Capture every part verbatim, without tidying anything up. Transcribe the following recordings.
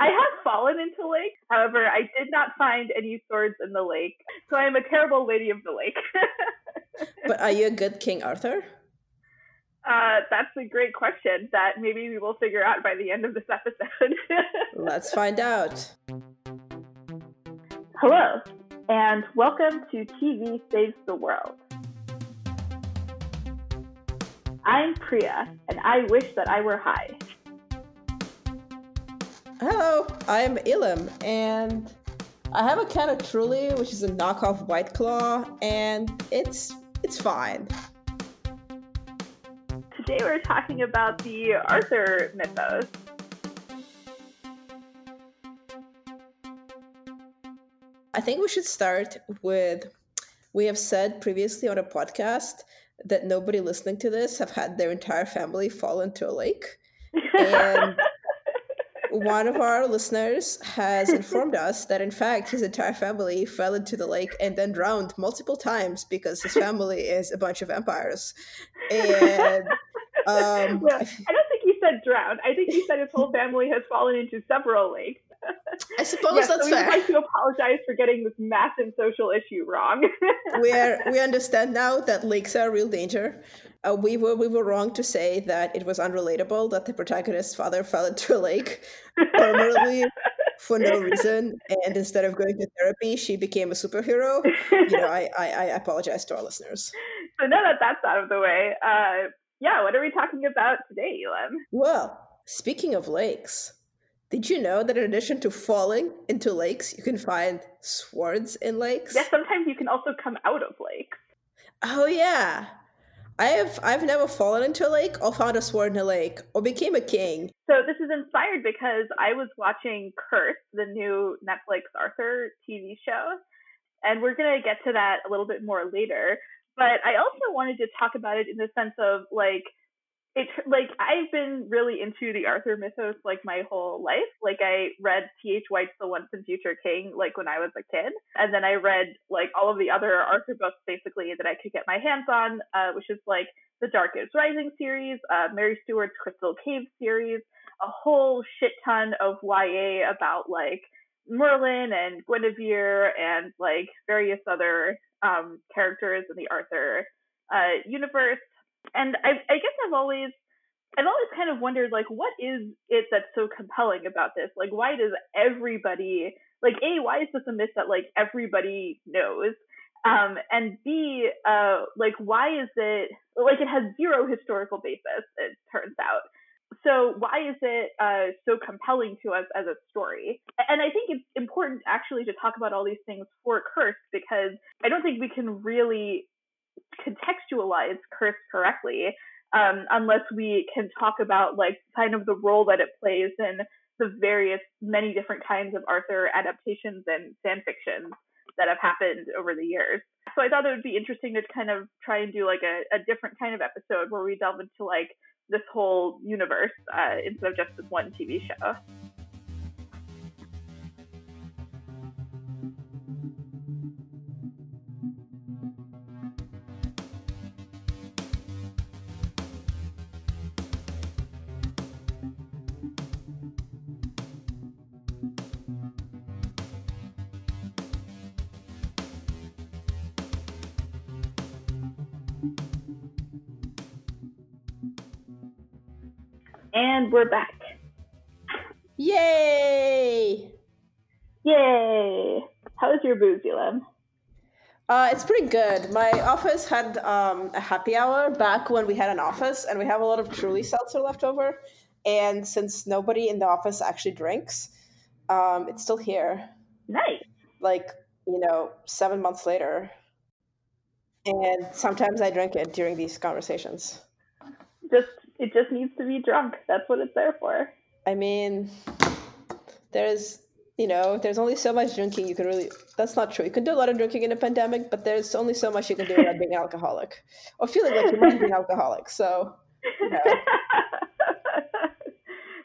I have fallen into lake. However, I did not find any swords in the lake. So I am a terrible Lady of the Lake. But are you a good King Arthur? Uh, that's a great question that maybe we will figure out by the end of this episode. Let's find out. Hello, and welcome to T V Saves the World. I'm Priya, and I wish that I were high. Hello, I'm Ilim, and I have a can of Truly, which is a knockoff White Claw, and it's it's fine. Today we're talking about the Arthur mythos. I think we should start with, we have said previously on a podcast that nobody listening to this have had their entire family fall into a lake. And one of our listeners has informed us that, in fact, his entire family fell into the lake and then drowned multiple times because his family is a bunch of vampires. And um, well, I don't think he said drowned. I think he said his whole family has fallen into several lakes. I suppose yes, that's so we fair. We'd like to apologize for getting this massive social issue wrong. we are, we understand now that lakes are a real danger. Uh, we were we were wrong to say that it was unrelatable that the protagonist's father fell into a lake permanently for no reason, and instead of going to therapy, she became a superhero. You know, I I, I apologize to our listeners. So now that that's out of the way, uh, yeah, what are we talking about today, Elam? Well, speaking of lakes. Did you know that in addition to falling into lakes, you can find swords in lakes? Yeah, sometimes you can also come out of lakes. Oh, yeah. I have, I've never fallen into a lake or found a sword in a lake or became a king. So this is inspired because I was watching Curse, the new Netflix Arthur T V show, and we're going to get to that a little bit more later. But I also wanted to talk about it in the sense of, like, It, like, I've been really into the Arthur mythos, like, my whole life. Like, I read T H White's The Once and Future King, like, when I was a kid. And then I read, like, all of the other Arthur books, basically, that I could get my hands on, uh, which is, like, the Dark is Rising series, uh, Mary Stewart's Crystal Cave series, a whole shit ton of Y A about, like, Merlin and Guinevere and, like, various other um, characters in the Arthur uh, universe. And I, I guess I've always, I've always kind of wondered, like, what is it that's so compelling about this? Like, why does everybody, like, A, why is this a myth that, like, everybody knows? Um, and B, uh, like, why is it, like, it has zero historical basis, it turns out. So why is it uh, so compelling to us as a story? And I think it's important, actually, to talk about all these things for Curse, because I don't think we can really contextualize Curse correctly um, unless we can talk about, like, kind of the role that it plays in the various many different kinds of Arthur adaptations and fan fictions that have happened over the years. So I thought it would be interesting to kind of try and do, like, a, a different kind of episode where we delve into, like, this whole universe uh, instead of just this one T V show. And we're back. Yay! Yay! How is your booze, Elam? Uh, it's pretty good. My office had um, a happy hour back when we had an office, and we have a lot of Truly seltzer left over. And since nobody in the office actually drinks, um, it's still here. Nice. Like, you know, seven months later. And sometimes I drink it during these conversations. Just... It just needs to be drunk. That's what it's there for. I mean, there's, you know, there's only so much drinking you can really, that's not true. You can do a lot of drinking in a pandemic, but there's only so much you can do without being alcoholic or feeling like you might be an alcoholic. So, you know.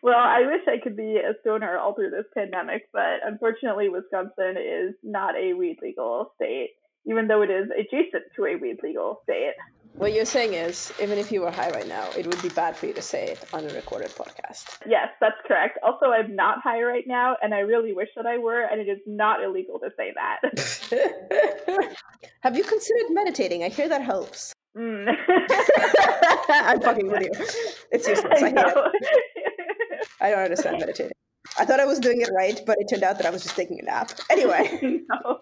Well, I wish I could be a stoner all through this pandemic, but unfortunately, Wisconsin is not a weed legal state. even though it is adjacent to a weed legal, say it. What you're saying is, even if you were high right now, it would be bad for you to say it on a recorded podcast. Yes, that's correct. Also, I'm not high right now, and I really wish that I were, and it is not illegal to say that. Have you considered meditating? I hear that helps. Mm. I'm fucking with you. It's useless. I, I hate it. I don't understand meditating. I thought I was doing it right, but it turned out that I was just taking a nap. Anyway. No.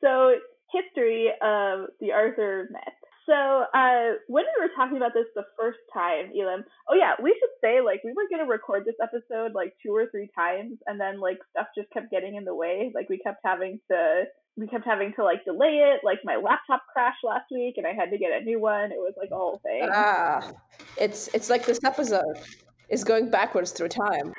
So, history of the Arthur myth. So uh, when we were talking about this the first time, Elam, oh yeah, we should say, like, we were going to record this episode like two or three times, and then like stuff just kept getting in the way. Like we kept having to, we kept having to like delay it. Like my laptop crashed last week and I had to get a new one. It was like a whole thing. Ah, it's, it's like this episode is going backwards through time.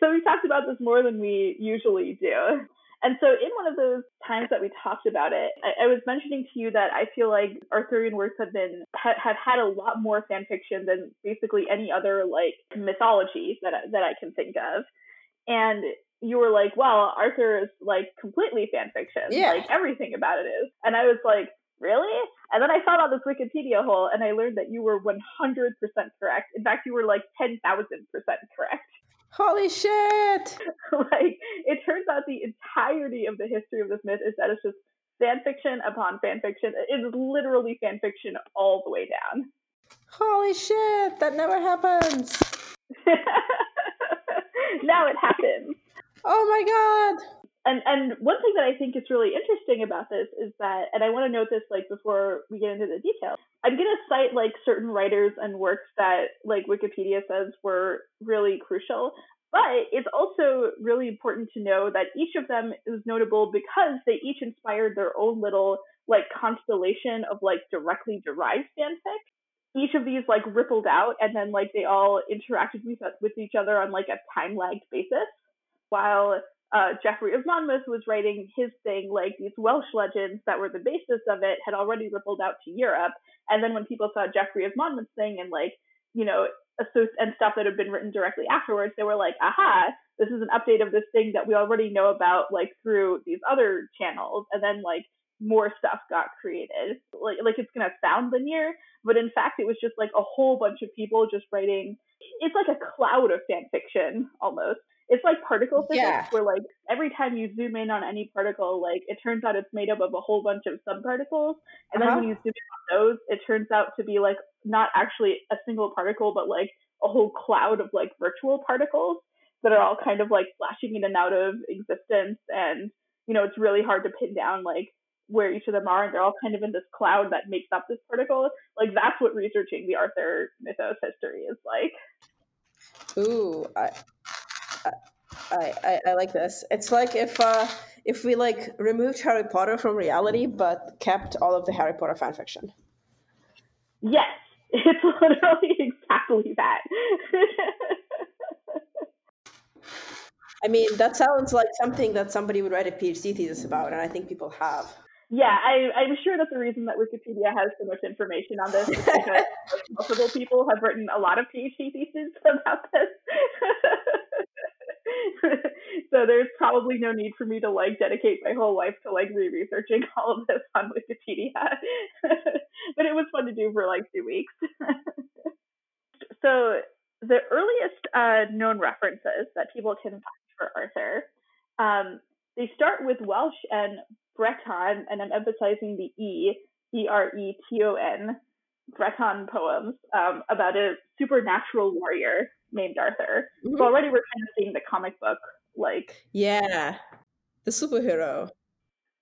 So we talked about this more than we usually do. And so in one of those times that we talked about it, I, I was mentioning to you that I feel like Arthurian works have been ha- have had a lot more fan fiction than basically any other like mythology that I, that I can think of. And you were like, "Well, Arthur is like completely fan fiction. Yeah. Like everything about it is." And I was like, "Really?" And then I found out this Wikipedia hole, and I learned that you were one hundred percent correct. In fact, you were like ten thousand percent correct. Holy shit! Like, it turns out the entirety of the history of this myth is that it's just fan fiction upon fan fiction. It is literally fan fiction all the way down. Holy shit! That never happens! Now it happens! Oh my god! And and one thing that I think is really interesting about this is that, and I want to note this like before we get into the details, I'm going to cite like certain writers and works that like Wikipedia says were really crucial, but it's also really important to know that each of them is notable because they each inspired their own little like constellation of like directly derived fanfic. Each of these like rippled out and then like they all interacted with, with each other on like a time-lagged basis, while Uh, Geoffrey of Monmouth was writing his thing, like these Welsh legends that were the basis of it had already rippled out to Europe. And then when people saw Geoffrey of Monmouth's thing and like, you know, and stuff that had been written directly afterwards, they were like, aha, this is an update of this thing that we already know about, like through these other channels. And then like more stuff got created. Like, like it's going to sound linear, but in fact, it was just like a whole bunch of people just writing. It's like a cloud of fan fiction almost. It's like particle physics, yeah. Where like every time you zoom in on any particle, like it turns out it's made up of a whole bunch of subparticles. And uh-huh. Then when you zoom in on those, it turns out to be like not actually a single particle, but like a whole cloud of like virtual particles that are all kind of like flashing in and out of existence. And, you know, it's really hard to pin down like where each of them are. And they're all kind of in this cloud that makes up this particle. Like that's what researching the Arthur mythos history is like. Ooh, I... I, I, I like this. It's like if uh, if we like removed Harry Potter from reality but kept all of the Harry Potter fanfiction. Yes, it's literally exactly that. I mean, that sounds like something that somebody would write a PhD thesis about, and I think people have. Yeah, I, I'm sure that the reason that Wikipedia has so much information on this is because multiple people have written a lot of PhD theses about this. So there's probably no need for me to like dedicate my whole life to like re-researching all of this on Wikipedia. But it was fun to do for like two weeks. So the earliest uh, known references that people can find for Arthur, um, they start with Welsh and Breton, and I'm emphasizing the E, B R E T O N, Breton poems um, about a supernatural warrior named Arthur. Mm-hmm. So already we're kind of seeing the comic book, like... Yeah, the superhero.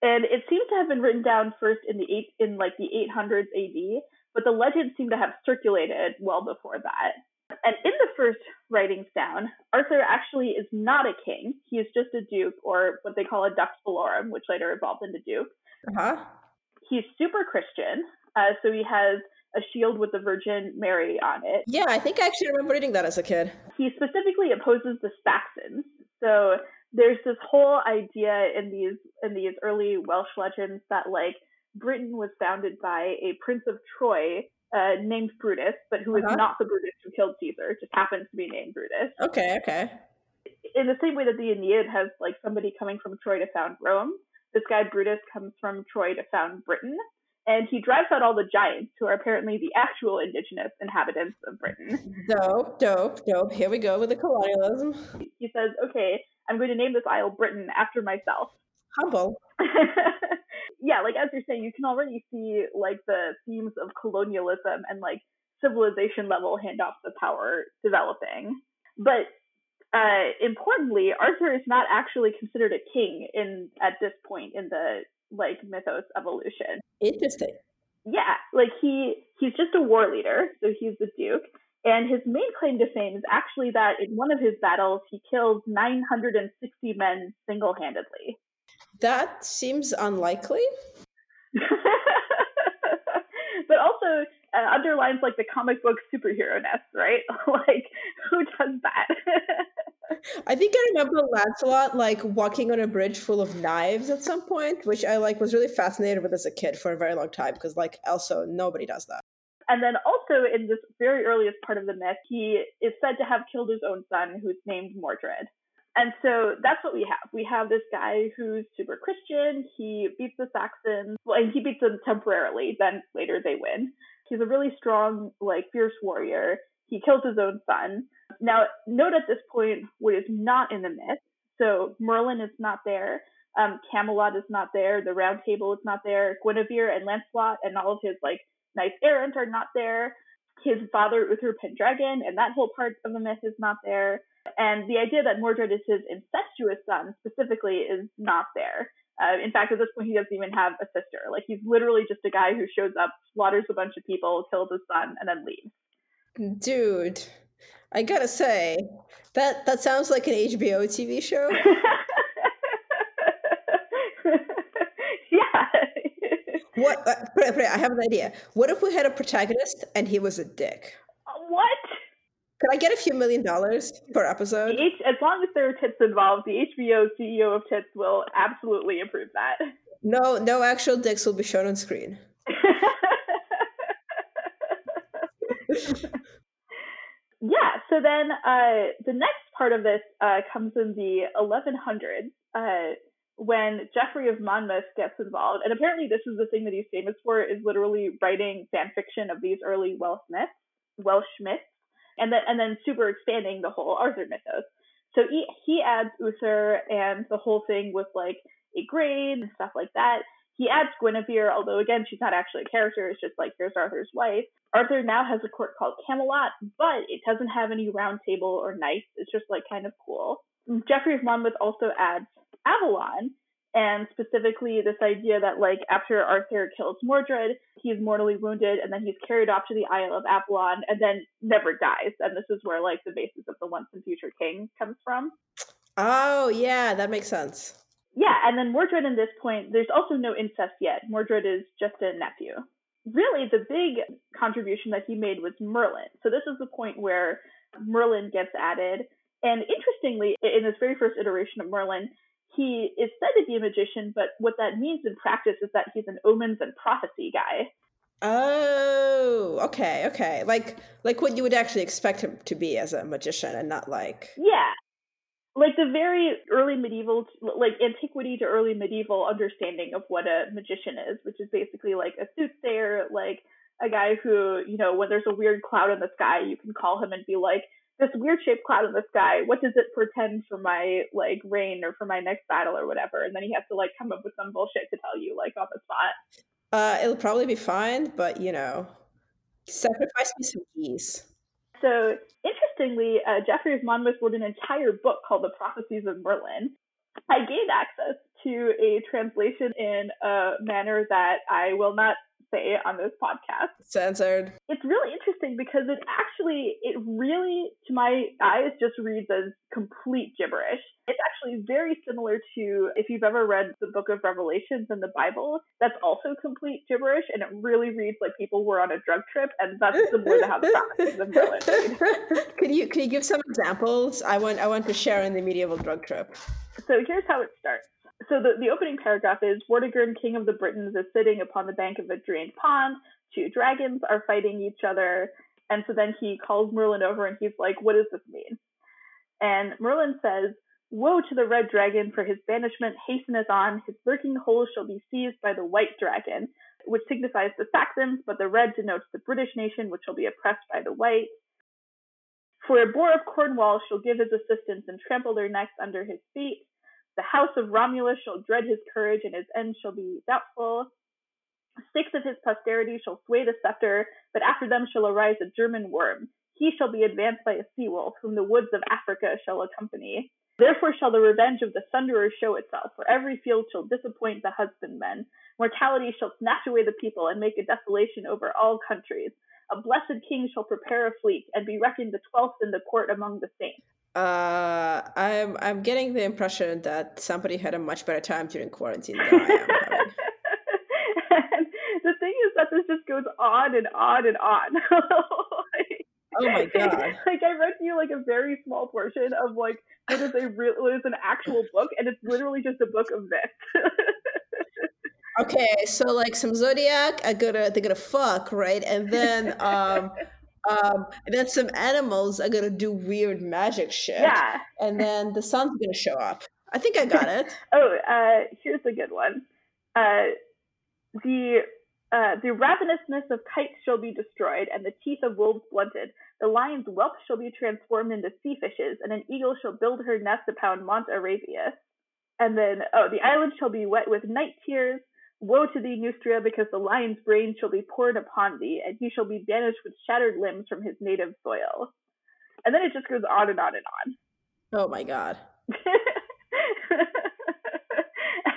And it seems to have been written down first in the eight, in like the eight hundreds A D, but the legend seemed to have circulated well before that. And in the first writings down, Arthur actually is not a king. He is just a duke, or what they call a dux bellorum, which later evolved into duke. Uh-huh. He's super Christian, uh, so he has a shield with the Virgin Mary on it. Yeah, I think I actually remember reading that as a kid. He specifically opposes the Saxons. So there's this whole idea in these in these early Welsh legends that like Britain was founded by a prince of Troy Uh, named Brutus, but who is uh-huh. not the Brutus who killed Caesar, just happens to be named Brutus. Okay, okay. In the same way that the Aeneid has like somebody coming from Troy to found Rome, This guy Brutus comes from Troy to found Britain, and he drives out all the giants, who are apparently the actual indigenous inhabitants of Britain. Dope, dope, dope. Here we go with the colonialism. He says, okay, I'm going to name this isle Britain after myself. Humble. Yeah, like, as you're saying, you can already see, like, the themes of colonialism and, like, civilization-level handoffs of power developing. But uh, importantly, Arthur is not actually considered a king in at this point in the, like, mythos evolution. Interesting. Yeah, like, he he's just a war leader, so he's the duke. And his main claim to fame is actually that in one of his battles, he kills nine hundred sixty men single-handedly. That seems unlikely. But also uh, underlines, like, the comic book superhero-ness, right? Like, who does that? I think I remember Lancelot, like, walking on a bridge full of knives at some point, which I, like, was really fascinated with as a kid for a very long time, because, like, also nobody does that. And then also in this very earliest part of the myth, he is said to have killed his own son, who's named Mordred. And so that's what we have. We have this guy who's super Christian. He beats the Saxons. Well, and he beats them temporarily. Then later they win. He's a really strong, like, fierce warrior. He kills his own son. Now, note at this point what is not in the myth. So Merlin is not there. Um, Camelot is not there. The Round Table is not there. Guinevere and Lancelot and all of his, like, knights errant are not there. His father, Uther Pendragon, and that whole part of the myth is not there. And the idea that Mordred is his incestuous son specifically is not there. Uh, in fact, at this point, he doesn't even have a sister. Like, he's literally just a guy who shows up, slaughters a bunch of people, kills his son, and then leaves. Dude, I gotta say, that, that sounds like an H B O T V show. What? Uh, pray, pray, I have an idea. What if we had a protagonist and he was a dick? What? Could I get a few million dollars per episode? H- as long as there are tits involved, the H B O C E O of tits will absolutely approve that. No, no actual dicks will be shown on screen. Yeah. So then uh, the next part of this uh, comes in the eleven hundreds. Uh, when Geoffrey of Monmouth gets involved, and apparently this is the thing that he's famous for, is literally writing fan fiction of these early Welsh myths, Welsh myths, and then and then super expanding the whole Arthur mythos. So he, he adds Uther and the whole thing with, like, a grave and stuff like that. He adds Guinevere, although again, she's not actually a character, it's just like, here's Arthur's wife. Arthur now has a court called Camelot, but it doesn't have any round table or knights. It's just, like, kind of cool. Geoffrey of Monmouth also adds Avalon, and specifically this idea that, like, after Arthur kills Mordred, he's mortally wounded, and then he's carried off to the Isle of Avalon, and then never dies. And this is where, like, the basis of the Once and Future King comes from. Oh, yeah, that makes sense. Yeah, and then Mordred at this point, there's also no incest yet. Mordred is just a nephew. Really, the big contribution that he made was Merlin. So this is the point where Merlin gets added. And interestingly, in this very first iteration of Merlin, he is said to be a magician, but what that means in practice is that he's an omens and prophecy guy. Oh, okay, okay. Like like what you would actually expect him to be as a magician and not like... Yeah. Like the very early medieval, like antiquity to early medieval understanding of what a magician is, which is basically like a soothsayer, like a guy who, you know, when there's a weird cloud in the sky, you can call him and be like, this weird-shaped cloud in the sky, what does it portend for my, like, reign or for my next battle or whatever? And then he has to, like, come up with some bullshit to tell you, like, on the spot. Uh, it'll probably be fine, but, you know, sacrifice me some geese. So, interestingly, uh, Geoffrey of Monmouth wrote an entire book called The Prophecies of Merlin. I gained access to a translation in a manner that I will not say on this podcast. Censored. It's really interesting because it actually, it really, to my eyes, just reads as complete gibberish. It's actually very similar to, if you've ever read the Book of Revelations in the Bible, that's also complete gibberish, and it really reads like people were on a drug trip, and that's similar to how the Prophecies of Merlin read. Could you, could you give some examples? I want, I want to share in the medieval drug trip. So here's how it starts. So the, the opening paragraph is, Vortigern, king of the Britons, is sitting upon the bank of a drained pond. Two dragons are fighting each other. And so then he calls Merlin over and he's like, what does this mean? And Merlin says, Woe to the red dragon, for his banishment hasteneth on. His lurking hole shall be seized by the white dragon, which signifies the Saxons, but the red denotes the British nation, which shall be oppressed by the white. For a boar of Cornwall shall give his assistance and trample their necks under his feet. The house of Romulus shall dread his courage, and his end shall be doubtful. Six of his posterity shall sway the scepter, but after them shall arise a German worm. He shall be advanced by a sea-wolf, whom the woods of Africa shall accompany. Therefore shall the revenge of the Thunderer show itself, for every field shall disappoint the husbandmen. Mortality shall snatch away the people, and make a desolation over all countries. A blessed king shall prepare a fleet, and be reckoned the twelfth in the court among the saints. Uh, I'm I'm getting the impression that somebody had a much better time during quarantine than I am. The thing is that this just goes on and on and on. Like, oh my god! Like, I read to you like a very small portion of like what is a real, what is an actual book, and it's literally just a book of this. Okay, so like some zodiac, I gotta they're gonna fuck, right? And then um. Um, and then some animals are going to do weird magic shit. Yeah. And then the sun's going to show up. I think I got it. oh, uh, here's a good one. Uh, the uh, the ravenousness of kites shall be destroyed, and the teeth of wolves blunted. The lion's whelp shall be transformed into sea fishes, and an eagle shall build her nest upon Mount Arabia. And then, oh, the island shall be wet with night tears. Woe to thee, Neustria, because the lion's brain shall be poured upon thee, and he shall be banished with shattered limbs from his native soil. And then it just goes on and on and on. Oh my god.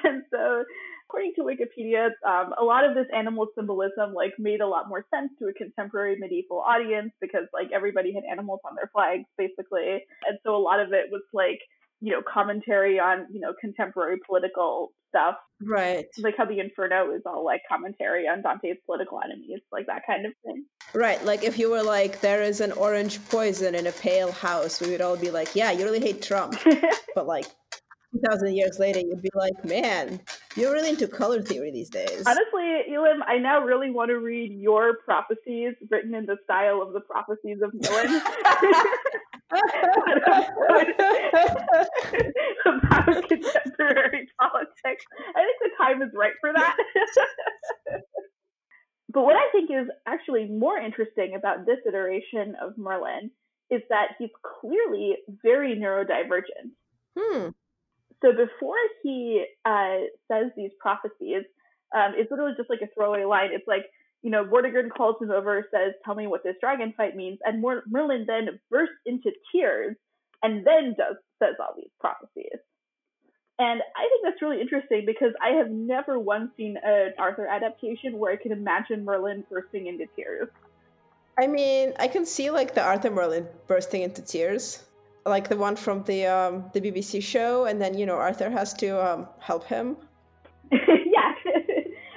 And so, according to Wikipedia, um, a lot of this animal symbolism like made a lot more sense to a contemporary medieval audience because like everybody had animals on their flags, basically. And so a lot of it was like, you know, commentary on, you know, contemporary political stuff. Right. Like how the Inferno is all like commentary on Dante's political enemies, like that kind of thing. Right. Like if you were like, there is an orange poison in a pale house, we would all be like, yeah, you really hate Trump. But like two thousand years later, you'd be like, man, you're really into color theory these days. Honestly, Elim, I now really want to read your prophecies written in the style of the prophecies of Merlin. About contemporary politics. I think the time is right for that. But what I think is actually more interesting about this iteration of Merlin is that he's clearly very neurodivergent. Hmm. So before he uh, says these prophecies, um, it's literally just like a throwaway line. It's like, you know, Vortigern calls him over, says, tell me what this dragon fight means. And Mer- Merlin then bursts into tears and then does says all these prophecies. And I think that's really interesting because I have never once seen an Arthur adaptation where I can imagine Merlin bursting into tears. I mean, I can see like the Arthur Merlin bursting into tears, like the one from the um, the B B C show. And then, you know, Arthur has to um, help him. Yeah.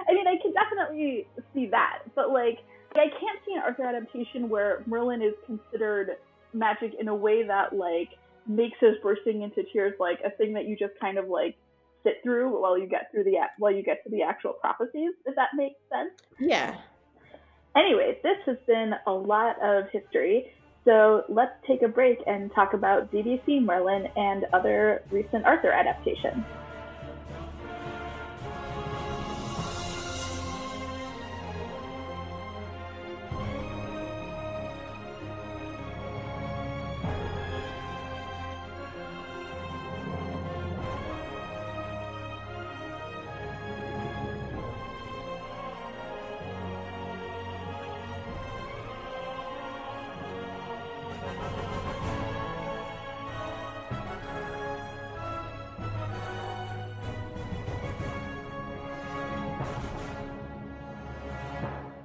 I mean, I can definitely see that, but like I can't see an Arthur adaptation where Merlin is considered magic in a way that like makes his bursting into tears like a thing that you just kind of like sit through while you get through the while you get to the actual prophecies, if that makes sense. Yeah. Anyway, this has been a lot of history, so let's take a break and talk about B B C Merlin and other recent Arthur adaptations.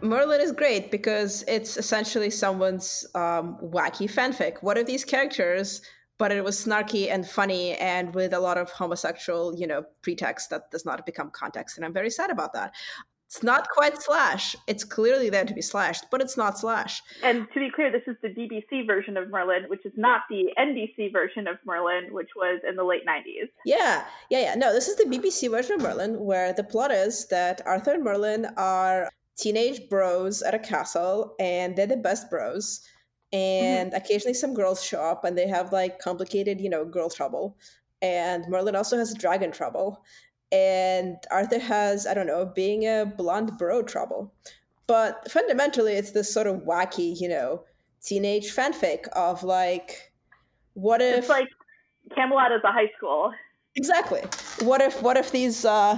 Merlin is great because it's essentially someone's um, wacky fanfic. What are these characters? But it was snarky and funny and with a lot of homosexual, you know, pretext that does not become context. And I'm very sad about that. It's not quite Slash. It's clearly there to be slashed, but it's not Slash. And to be clear, this is the B B C version of Merlin, which is not the N B C version of Merlin, which was in the late nineties. Yeah, yeah, yeah. No, this is the B B C version of Merlin, where the plot is that Arthur and Merlin are teenage bros at a castle, and they're the best bros, and mm-hmm. occasionally some girls show up and they have like complicated, you know, girl trouble, and Merlin also has dragon trouble, and Arthur has, I don't know, being a blonde bro trouble. But fundamentally, it's this sort of wacky, you know, teenage fanfic of like, what if... It's like Camelot is a high school. Exactly. What if what if these uh,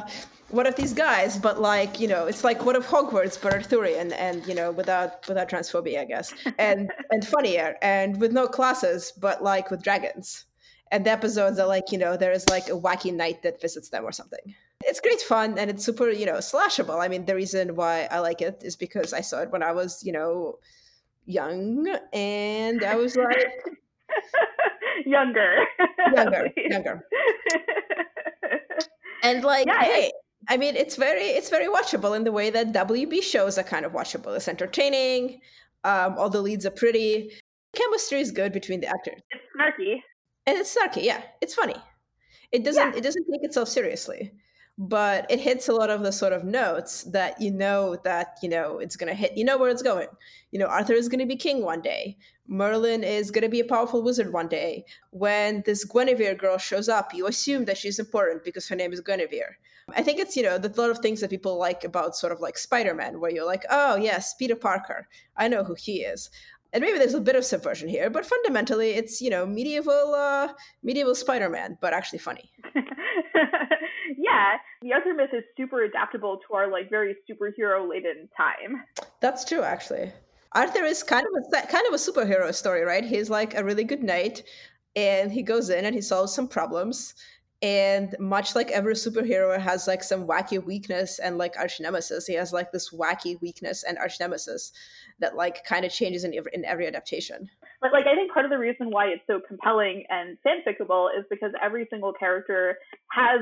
what if these guys? But like, you know, it's like what if Hogwarts but Arthurian, and you know, without without transphobia, I guess, and and funnier, and with no classes, but like with dragons. And the episodes are like, you know, there is like a wacky knight that visits them or something. It's great fun, and it's super, you know, slashable. I mean, the reason why I like it is because I saw it when I was, you know, young, and I was like. younger younger younger and like yeah, hey it's... I mean it's very it's very watchable in the way that W B shows are kind of watchable. It's entertaining, um all the leads are pretty, chemistry is good between the actors, it's snarky and it's snarky yeah it's funny, it doesn't yeah. it doesn't take itself seriously, but it hits a lot of the sort of notes that you know that you know it's gonna hit, you know where it's going. You know, Arthur is gonna be king one day, Merlin is gonna be a powerful wizard one day. When this Guinevere girl shows up, you assume that she's important because her name is Guinevere. I think it's, you know, the lot of things that people like about sort of like Spider-Man, where you're like, oh yes, Peter Parker, I know who he is. And maybe there's a bit of subversion here, but fundamentally it's, you know, medieval uh, medieval Spider-Man, but actually funny. Yeah, the other myth is super adaptable to our like very superhero-laden time. That's true, actually. Arthur is kind of a kind of a superhero story, right? He's like a really good knight, and he goes in and he solves some problems. And much like every superhero has like some wacky weakness and like arch nemesis, he has like this wacky weakness and arch nemesis that like kind of changes in every, in every adaptation. But like I think part of the reason why it's so compelling and fanficable is because every single character has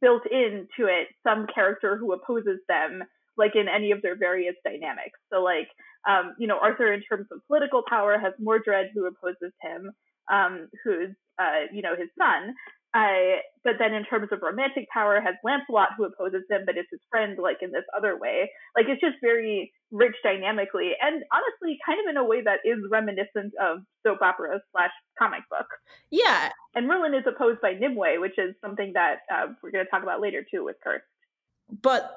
built into it some character who opposes them, like in any of their various dynamics. So like, um, you know, Arthur in terms of political power has Mordred who opposes him, um, who's, uh, you know, his son. Uh, but then in terms of romantic power has Lancelot who opposes him, but is his friend like in this other way. Like it's just very rich dynamically and honestly kind of in a way that is reminiscent of soap operas slash comic book. Yeah. And Merlin is opposed by Nimue, which is something that uh, we're going to talk about later too with Curse. But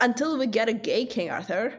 until we get a gay King Arthur,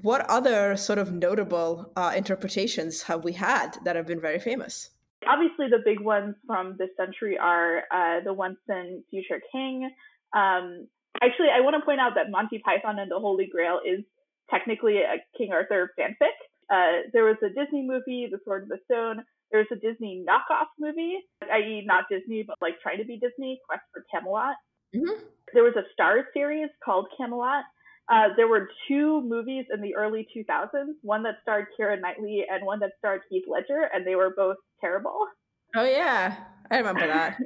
what other sort of notable uh, interpretations have we had that have been very famous? Obviously, the big ones from this century are uh, The Once and Future King. Um, actually, I want to point out that Monty Python and the Holy Grail is technically a King Arthur fanfic. Uh, there was a Disney movie, The Sword and the Stone. There's a Disney knockoff movie, that is not Disney, but like trying to be Disney, Quest for Camelot. Mm-hmm. There was a Star series called Camelot. Uh, there were two movies in the early two thousands, one that starred Keira Knightley and one that starred Heath Ledger, and they were both terrible. Oh, yeah. I remember that.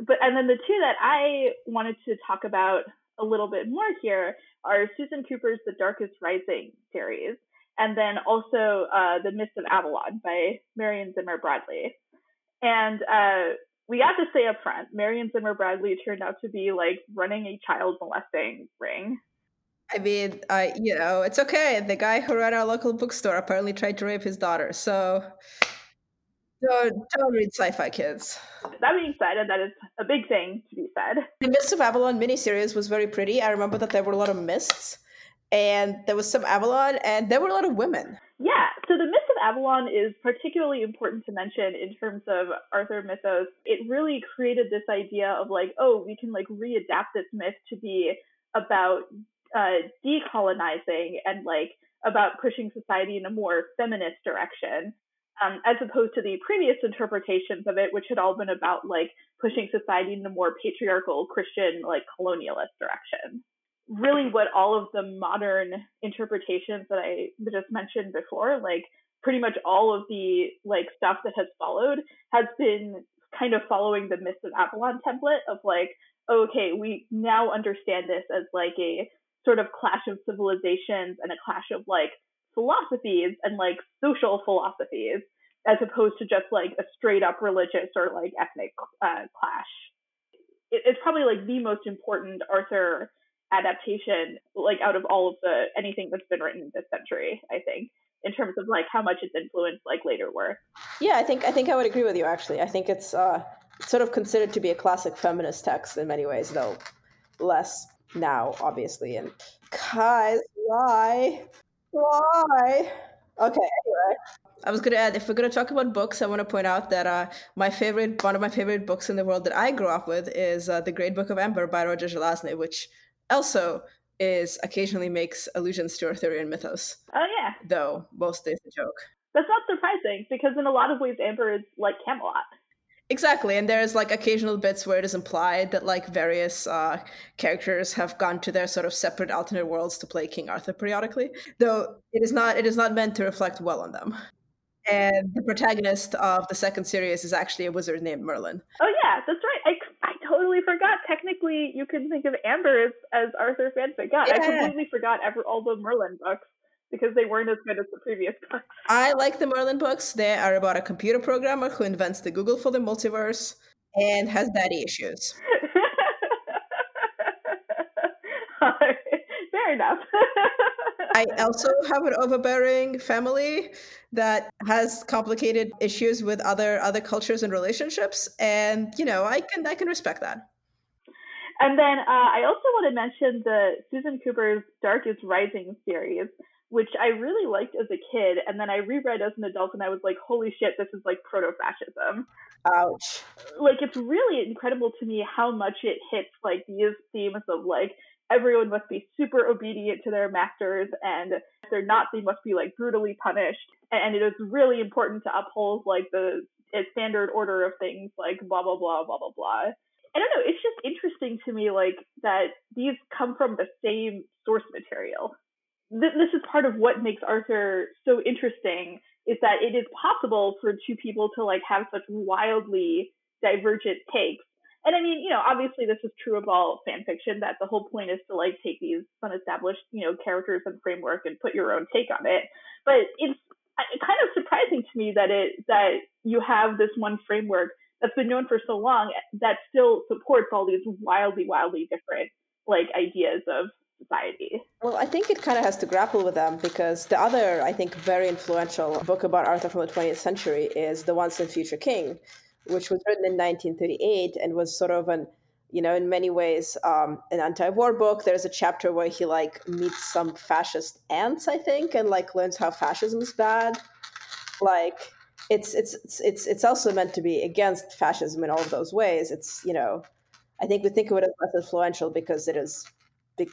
But and then the two that I wanted to talk about a little bit more here are Susan Cooper's The Dark is Rising series, and then also uh, The Mists of Avalon by Marion Zimmer Bradley. And uh, we have to say up front, Marion Zimmer Bradley turned out to be like running a child molesting ring. I mean, I you know, it's okay. The guy who ran our local bookstore apparently tried to rape his daughter. So don't, don't read sci-fi, kids. That being said, and that is a big thing to be said. The Mists of Avalon miniseries was very pretty. I remember that there were a lot of mists, and there was some Avalon, and there were a lot of women. Yeah, so the Mists of Avalon is particularly important to mention in terms of Arthur mythos. It really created this idea of like, oh, we can like readapt this myth to be about uh, decolonizing and like about pushing society in a more feminist direction, um, as opposed to the previous interpretations of it, which had all been about like pushing society in a more patriarchal, Christian, like colonialist direction. Really what all of the modern interpretations that I just mentioned before, like pretty much all of the like stuff that has followed has been kind of following the Mists of Avalon template of like, okay, we now understand this as like a sort of clash of civilizations and a clash of like philosophies and like social philosophies, as opposed to just like a straight up religious or like ethnic uh, clash. It, it's probably like the most important Arthur adaptation, like out of all of the anything that's been written this century, I think, in terms of like how much it's influenced like later work. Yeah, I think I think I would agree with you actually. I think it's uh, sort of considered to be a classic feminist text in many ways, though less now, obviously. And guys, why, why? Okay, anyway. I was going to add, if we're going to talk about books, I want to point out that uh, my favorite, one of my favorite books in the world that I grew up with is uh, The Great Book of Amber by Roger Zelazny, which also is occasionally makes allusions to Arthurian mythos. Oh, yeah. Though mostly it's a joke. That's not surprising, because in a lot of ways, Amber is like Camelot. Exactly, and there's like occasional bits where it is implied that like various uh, characters have gone to their sort of separate alternate worlds to play King Arthur periodically, though it is not it is not meant to reflect well on them. And the protagonist of the second series is actually a wizard named Merlin. Oh yeah, that's right. I, I totally forgot. Technically, you can think of Amber as, as Arthur fanfic. God, yeah. I completely forgot ever all the Merlin books, because they weren't as good as the previous books. I like the Merlin books. They are about a computer programmer who invents the Google for the multiverse and has daddy issues. Fair enough. I also have an overbearing family that has complicated issues with other other cultures and relationships, and you know, I can I can respect that. And then uh, I also want to mention the Susan Cooper's Dark is Rising series, which I really liked as a kid, and then I reread as an adult, and I was like, holy shit, this is like proto-fascism. Ouch. Like, it's really incredible to me how much it hits, like, these themes of, like, everyone must be super obedient to their masters, and if they're not, they must be, like, brutally punished, and it is really important to uphold, like, the standard order of things, like, blah, blah, blah, blah, blah, blah. I don't know, it's just interesting to me, like, that these come from the same source material. This is part of what makes Arthur so interesting, is that it is possible for two people to like have such wildly divergent takes. And I mean, you know, obviously this is true of all fan fiction, that the whole point is to like take these unestablished, you know, characters and framework and put your own take on it. But it's kind of surprising to me that it that you have this one framework that's been known for so long that still supports all these wildly, wildly different like ideas of society. Well, I think it kind of has to grapple with them, because the other, I think, very influential book about Arthur from the twentieth century is The Once and Future King, which was written in nineteen thirty-eight and was sort of an, you know, in many ways, um, an anti-war book. There's a chapter where he like meets some fascist ants, I think, and like learns how fascism is bad. Like it's it's it's it's also meant to be against fascism in all of those ways. It's, you know, I think we think of it as less influential because it is.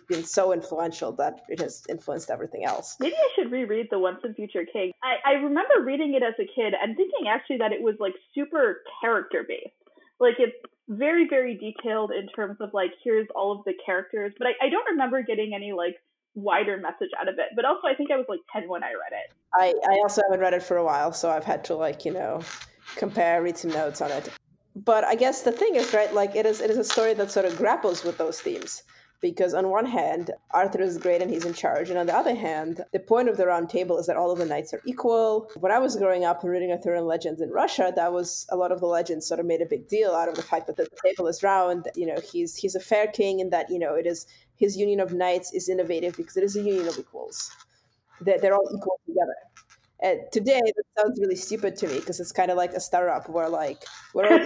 Been so influential that it has influenced everything else. Maybe I should reread The Once and Future King. I, I remember reading it as a kid and thinking actually that it was like super character based. Like it's very, very detailed in terms of like, here's all of the characters, but I, I don't remember getting any like wider message out of it. But also I think I was like ten when I read it. I, I also haven't read it for a while, so I've had to like, you know, compare, read some notes on it. But I guess the thing is, right, like it is it is a story that sort of grapples with those themes. Because on one hand, Arthur is great and he's in charge. And on the other hand, the point of the Round Table is that all of the knights are equal. When I was growing up and reading Arthurian legends in Russia, that was a lot of the legends sort of made a big deal out of the fact that the table is round. You know, he's he's a fair king, and that, you know, it is his union of knights is innovative because it is a union of equals. They're, they're all equal together. And today, that sounds really stupid to me because it's kind of like a startup where like, we're all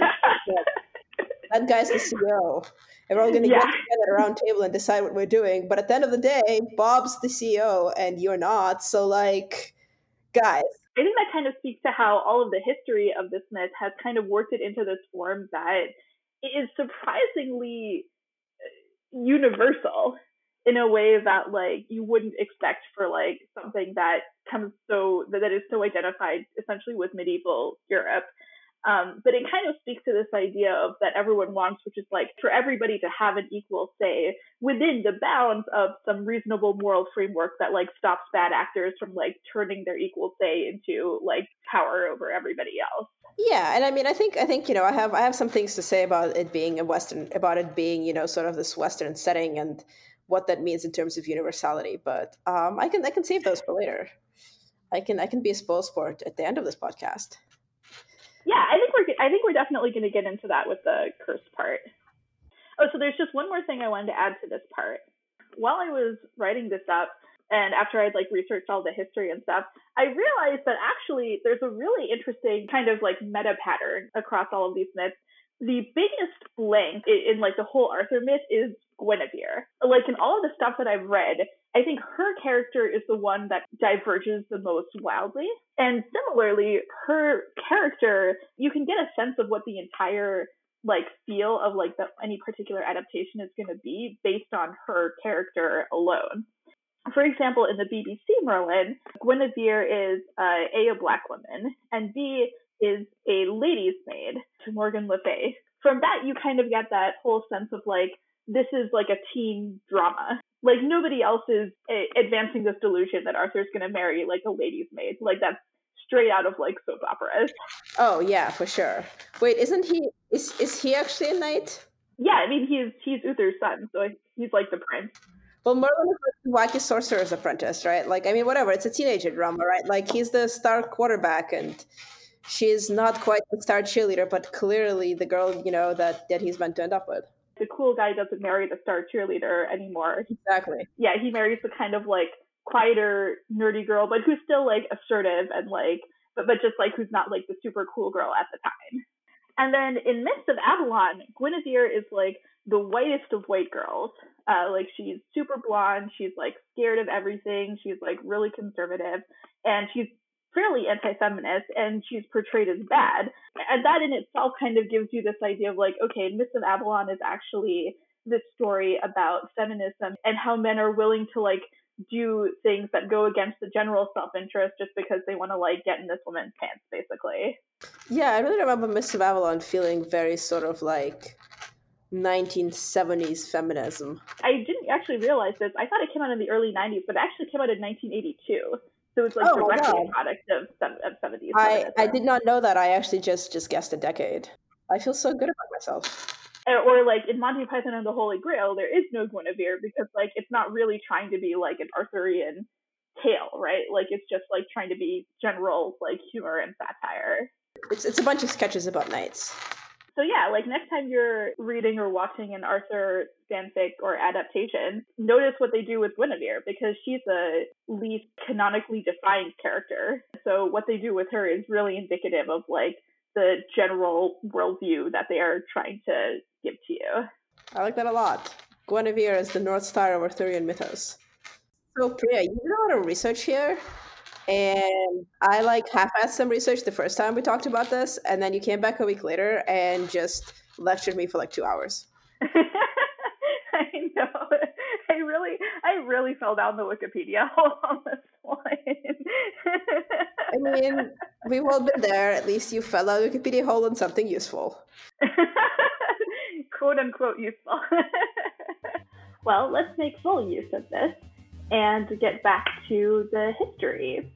that guy's the C E O. And we're all going to yeah. get together around the table and decide what we're doing. But at the end of the day, Bob's the C E O and you're not. So, like, guys. I think that kind of speaks to how all of the history of this myth has kind of worked it into this form that is surprisingly universal in a way that, like, you wouldn't expect for, like, something that comes so, that is so identified essentially with medieval Europe. Um, but it kind of speaks to this idea of that everyone wants, which is like for everybody to have an equal say within the bounds of some reasonable moral framework that like stops bad actors from like turning their equal say into like power over everybody else. Yeah, and I mean, I think I think you know, I have I have some things to say about it being a Western, about it being, you know, sort of this Western setting and what that means in terms of universality. But um, I can I can save those for later. I can I can be a spoilsport at the end of this podcast. Yeah, I think we're I think we're definitely going to get into that with the curse part. Oh, so there's just one more thing I wanted to add to this part. While I was writing this up, And after I'd like researched all the history and stuff, I realized that actually there's a really interesting kind of like meta pattern across all of these myths. The biggest blank in, in like the whole Arthur myth is Guinevere. Like in all of the stuff that I've read, I think her character is the one that diverges the most wildly. And similarly, her character, you can get a sense of what the entire like feel of like the, any particular adaptation is going to be based on her character alone. For example, in the B B C Merlin, Guinevere is uh, A, a black woman, and B, is a lady's maid to Morgan Le Fay. From that, you kind of get that whole sense of like, this is like a teen drama. Like nobody else is a- advancing this delusion that Arthur's going to marry like a lady's maid. Like that's straight out of like soap operas. Oh yeah, for sure. Wait, isn't he, is is he actually a knight? Yeah, I mean, he's, he's Uther's son, so he's like the prince. Well, Merlin is like the wacky sorcerer's apprentice, right? Like, I mean, whatever, it's a teenager drama, right? Like he's the star quarterback and she's not quite the star cheerleader, but clearly the girl, you know, that, that he's meant to end up with. The cool guy doesn't marry the star cheerleader anymore. Exactly. Yeah, he marries the kind of like quieter, nerdy girl, but who's still like assertive and like, but, but just like who's not like the super cool girl at the time. And then in Mists of Avalon, Guinevere is like the whitest of white girls. Uh, like she's super blonde. She's like scared of everything. She's like really conservative, and she's fairly anti-feminist, and she's portrayed as bad. And that in itself kind of gives you this idea of like, okay, Mists of Avalon is actually this story about feminism and how men are willing to like do things that go against the general self-interest just because they want to like get in this woman's pants, basically. Yeah, I really remember Mists of Avalon feeling very sort of like nineteen seventies feminism. I didn't actually realize this. I thought it came out in the early nineties, but it actually came out in nineteen eighty-two. So it's like oh, directly wow. a product of, of seventies. I, I did not know that. I actually just, just guessed a decade. I feel so good about myself. Or like in Monty Python and the Holy Grail, there is no Guinevere because like it's not really trying to be like an Arthurian tale, right? Like it's just like trying to be general like humor and satire. It's it's a bunch of sketches about knights. So yeah, like next time you're reading or watching an Arthur fanfic or adaptation, notice what they do with Guinevere because she's the least canonically defined character. So what they do with her is really indicative of like the general worldview that they are trying to give to you. I like that a lot. Guinevere is the North Star of Arthurian mythos. So Priya, you did a lot of research here. And I like half-assed some research the first time we talked about this, and then you came back a week later and just lectured me for like two hours. I know. I really, I really fell down the Wikipedia hole on this one. I mean, we've all been there. At least you fell out of the Wikipedia hole on something useful. Quote unquote useful. Well, let's make full use of this and get back to the history.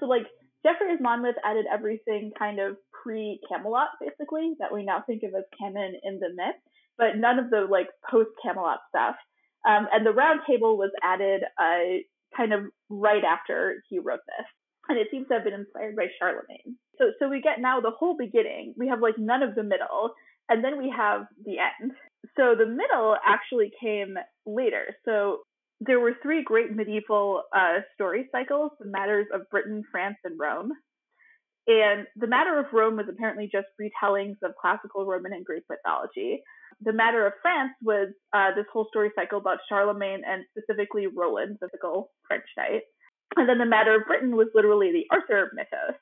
So, like, Geoffrey of Monmouth added everything kind of pre-Camelot, basically, that we now think of as canon in the myth, but none of the, like, post-Camelot stuff. Um, and the Round Table was added uh, kind of right after he wrote this. And it seems to have been inspired by Charlemagne. So, so we get now the whole beginning. We have, like, none of the middle, and then we have the end. So the middle actually came later. So there were three great medieval uh, story cycles, the matters of Britain, France, and Rome. And the matter of Rome was apparently just retellings of classical Roman and Greek mythology. The matter of France was uh, this whole story cycle about Charlemagne and specifically Roland, the mythical French knight. And then the matter of Britain was literally the Arthur mythos.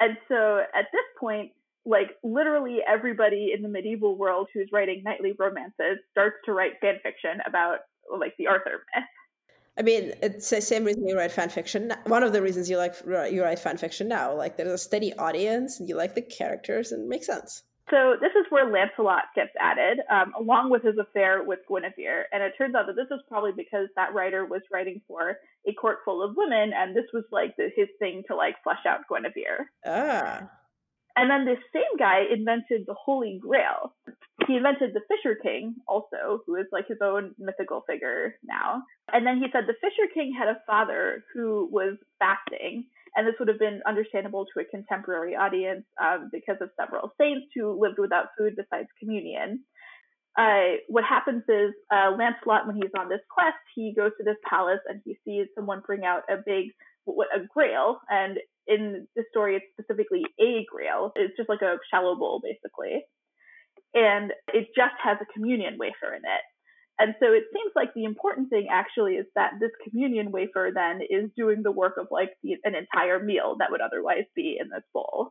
And so at this point, like literally everybody in the medieval world who's writing knightly romances starts to write fan fiction about like the Arthur myth. I mean, it's the same reason you write fan fiction. One of the reasons you like you write fan fiction now, like there's a steady audience and you like the characters and it makes sense. So this is where Lancelot gets added, um, along with his affair with Guinevere. And it turns out that this is probably because that writer was writing for a court full of women, and this was like the, his thing to like flesh out Guinevere. Ah. And then this same guy invented the Holy Grail. He invented the Fisher King also, who is like his own mythical figure now. And then he said the Fisher King had a father who was fasting. And this would have been understandable to a contemporary audience um, because of several saints who lived without food besides communion. Uh, what happens is uh, Lancelot, when he's on this quest, he goes to this palace and he sees someone bring out a big, what, a grail. And in the story, it's specifically a grail. It's just like a shallow bowl, basically. And it just has a communion wafer in it. And so it seems like the important thing actually is that this communion wafer then is doing the work of like the, an entire meal that would otherwise be in this bowl.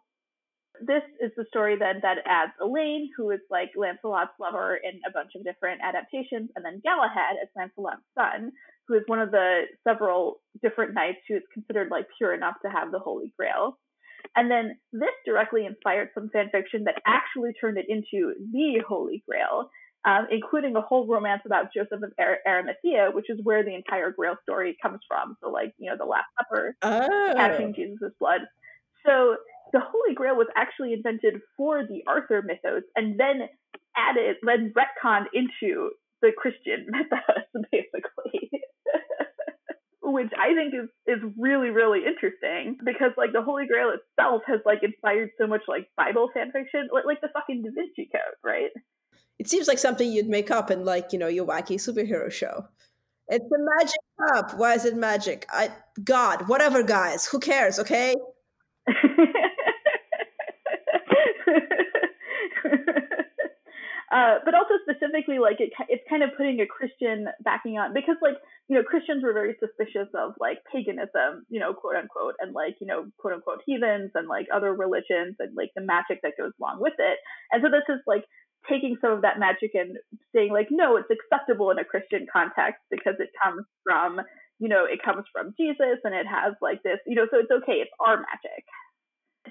This is the story then that adds Elaine, who is like Lancelot's lover in a bunch of different adaptations, and then Galahad as Lancelot's son, who is one of the several different knights who is considered like pure enough to have the Holy Grail. And then this directly inspired some fan fiction that actually turned it into the Holy Grail, Um, including a whole romance about Joseph of Ar- Arimathea, which is where the entire Grail story comes from. So, like, you know, the Last Supper, oh. catching Jesus' blood. So the Holy Grail was actually invented for the Arthur mythos and then added, then retconned into the Christian mythos, basically. Which I think is, is really, really interesting because, like, the Holy Grail itself has, like, inspired so much, like, Bible fan fiction, like, like the fucking Da Vinci Code, right? It seems like something you'd make up in, like, you know, your wacky superhero show. It's a magic cup. Why is it magic? I God, whatever, guys. Who cares, okay? uh, but also specifically, like, it, it's kind of putting a Christian backing on. Because, like, you know, Christians were very suspicious of, like, paganism, you know, quote-unquote, and, like, you know, quote-unquote heathens and, like, other religions and, like, the magic that goes along with it. And so this is, like, taking some of that magic and saying like, no, it's acceptable in a Christian context because it comes from, you know, it comes from Jesus and it has like this, you know, so it's okay. It's our magic.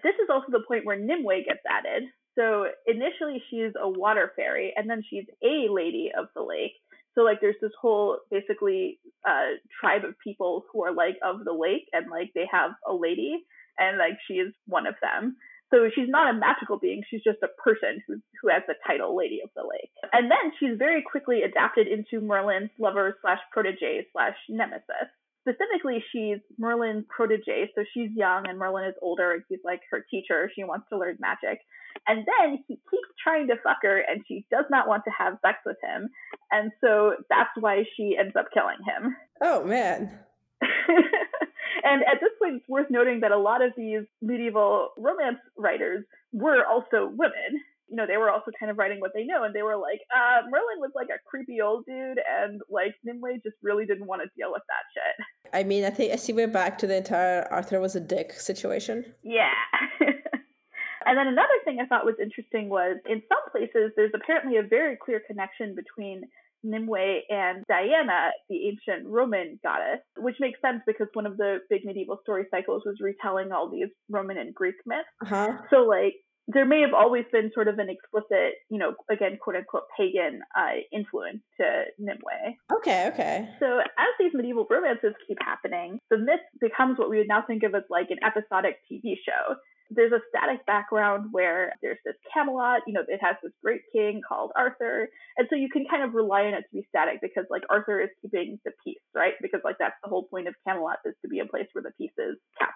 This is also the point where Nimue gets added. So initially she's a water fairy and then she's a lady of the lake. So like there's this whole basically uh, tribe of people who are like of the lake and like they have a lady and like she is one of them. So she's not a magical being, she's just a person who who has the title Lady of the Lake. And then she's very quickly adapted into Merlin's lover slash protege slash nemesis. Specifically, she's Merlin's protege, so she's young and Merlin is older and he's like her teacher, she wants to learn magic. And then he keeps trying to fuck her and she does not want to have sex with him. And so that's why she ends up killing him. Oh, man. And at this point, it's worth noting that a lot of these medieval romance writers were also women. You know, they were also kind of writing what they know, and they were like, uh, Merlin was like a creepy old dude, and like Nimue just really didn't want to deal with that shit. I mean, I think I see we're back to the entire Arthur was a dick situation. Yeah. And then another thing I thought was interesting was in some places, there's apparently a very clear connection between Nimue and Diana, the ancient Roman goddess, which makes sense because one of the big medieval story cycles was retelling all these Roman and Greek myths. Uh-huh. So, like, there may have always been sort of an explicit, you know, again, quote unquote, pagan uh, influence to Nimue. Okay, okay. So, as these medieval romances keep happening, the myth becomes what we would now think of as like an episodic T V show. There's a static background where there's this Camelot, you know, it has this great king called Arthur. And so you can kind of rely on it to be static because like Arthur is keeping the peace, right? Because like that's the whole point of Camelot is to be a place where the peace is kept.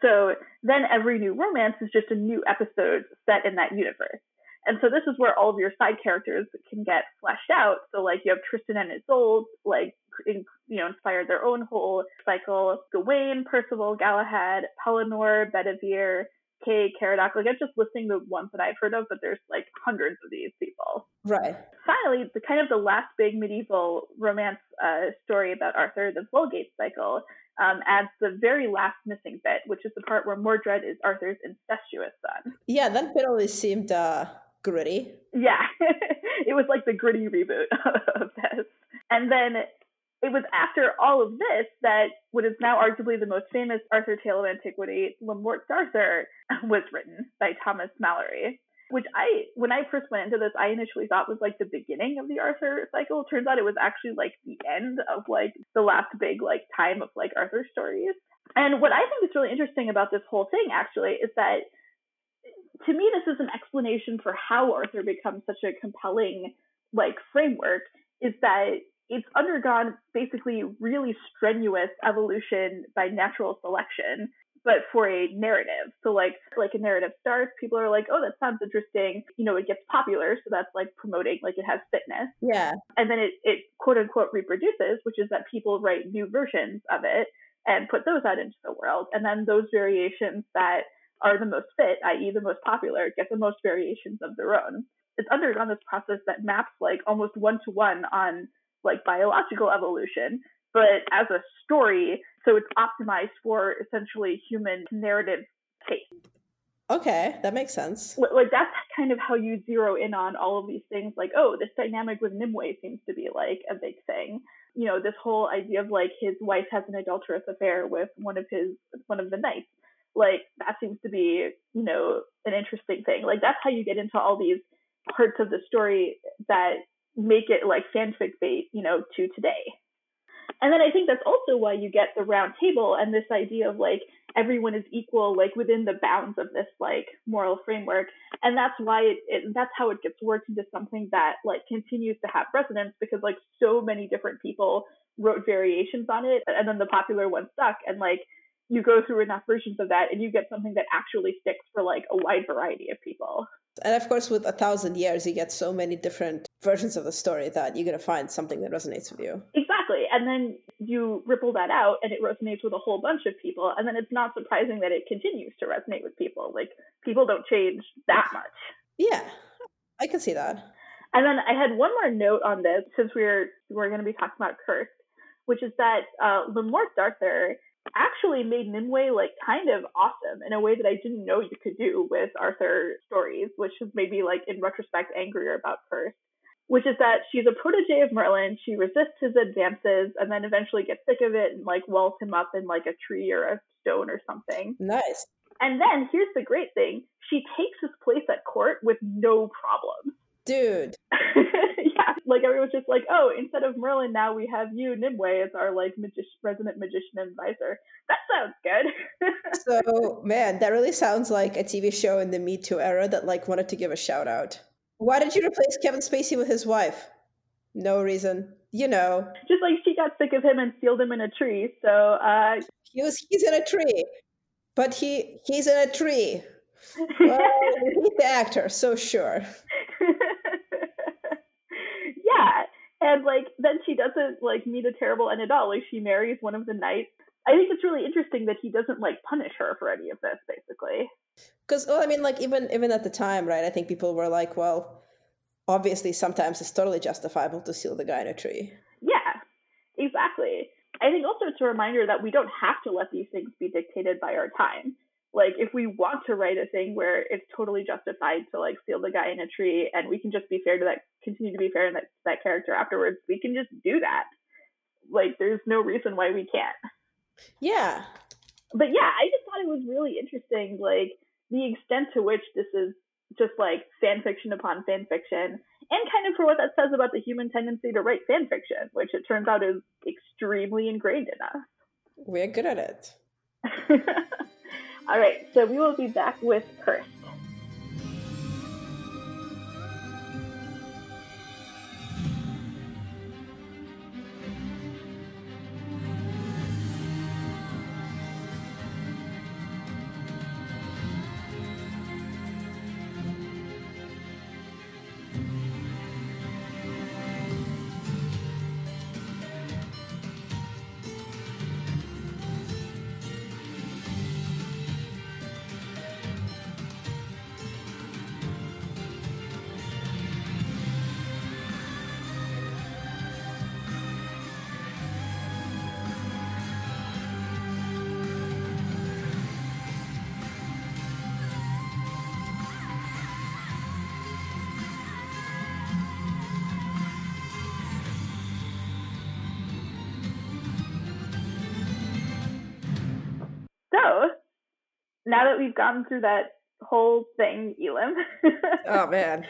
So then every new romance is just a new episode set in that universe. And so this is where all of your side characters can get fleshed out. So like you have Tristan and Isolde, like, in, you know, inspired their own whole cycle. Gawain, Percival, Galahad, Pellinore, Bedivere, Kay, Caradoc, like I'm just listing the ones that I've heard of, but there's like hundreds of these people. Right. Finally, the kind of the last big medieval romance uh, story about Arthur, the Vulgate cycle, um, adds the very last missing bit, which is the part where Mordred is Arthur's incestuous son. Yeah, that bit always seemed uh, gritty. Yeah, it was like the gritty reboot of this. And then it was after all of this that what is now arguably the most famous Arthur tale of antiquity, Le Morte d'Arthur, was written by Thomas Malory. which I, when I first went into this, I initially thought was like the beginning of the Arthur cycle. Turns out it was actually like the end of like the last big like time of like Arthur stories. And what I think is really interesting about this whole thing actually is that, to me, this is an explanation for how Arthur becomes such a compelling like framework, is that it's undergone basically really strenuous evolution by natural selection, but for a narrative. So like, like a narrative starts, people are like, oh, that sounds interesting. You know, it gets popular. So that's like promoting, like it has fitness. Yeah. And then it, it quote unquote reproduces, which is that people write new versions of it and put those out into the world. And then those variations that are the most fit, that is the most popular, get the most variations of their own. It's undergone this process that maps like almost one-to-one on like biological evolution, but as a story, so it's optimized for essentially human narrative taste. Okay, that makes sense. Like that's kind of how you zero in on all of these things, like, oh, this dynamic with Nimue seems to be like a big thing. You know, this whole idea of like his wife has an adulterous affair with one of his, one of the knights. Like that seems to be, you know, an interesting thing. Like that's how you get into all these parts of the story that make it like fanfic bait, you know, to today. And then I think that's also why you get the round table and this idea of like everyone is equal, like within the bounds of this like moral framework. And that's why it, it that's how it gets worked into something that like continues to have resonance, because like so many different people wrote variations on it, and then the popular one stuck, and like you go through enough versions of that and you get something that actually sticks for like a wide variety of people. And of course, with a thousand years, you get so many different versions of the story that you're going to find something that resonates with you. Exactly. And then you ripple that out and it resonates with a whole bunch of people. And then it's not surprising that it continues to resonate with people. Like people don't change that much. Yeah, I can see that. And then I had one more note on this, since we're, we're going to be talking about Curse, which is that uh, Le Morte d'Arthur actually made Nimue like kind of awesome in a way that I didn't know you could do with Arthur stories, which is maybe like in retrospect angrier about Curse, which is that she's a protege of Merlin. She resists his advances and then eventually gets sick of it and like walls him up in like a tree or a stone or something. Nice. And then here's the great thing. She takes his place at court with no problem. Dude. Yeah, like everyone's just like, oh, instead of Merlin, now we have you, Nimue, as our like magi- resident magician advisor. That sounds good. So, man, that really sounds like a T V show in the Me Too era that like wanted to give a shout out. Why did you replace Kevin Spacey with his wife? No reason, you know. Just like she got sick of him and sealed him in a tree. So uh, he was—he's in a tree, but he—he's in a tree. Well, he's the actor, so sure. Yeah. And like then she doesn't like meet a terrible end at all. Like she marries one of the knights. I think it's really interesting that he doesn't like punish her for any of this, basically. Because, well, I mean, like even even at the time, right? I think people were like, well, obviously sometimes it's totally justifiable to seal the guy in a tree. Yeah, exactly. I think also it's a reminder that we don't have to let these things be dictated by our time. Like, if we want to write a thing where it's totally justified to, like, seal the guy in a tree and we can just be fair to that, continue to be fair to that, that character afterwards, we can just do that. Like, there's no reason why we can't. Yeah. But, yeah, I just thought it was really interesting, like, the extent to which this is just, like, fan fiction upon fan fiction, and kind of for what that says about the human tendency to write fan fiction, which it turns out is extremely ingrained in us. We're good at it. All right, so we will be back with Curse. Now that we've gotten through that whole thing Elim. Oh, man.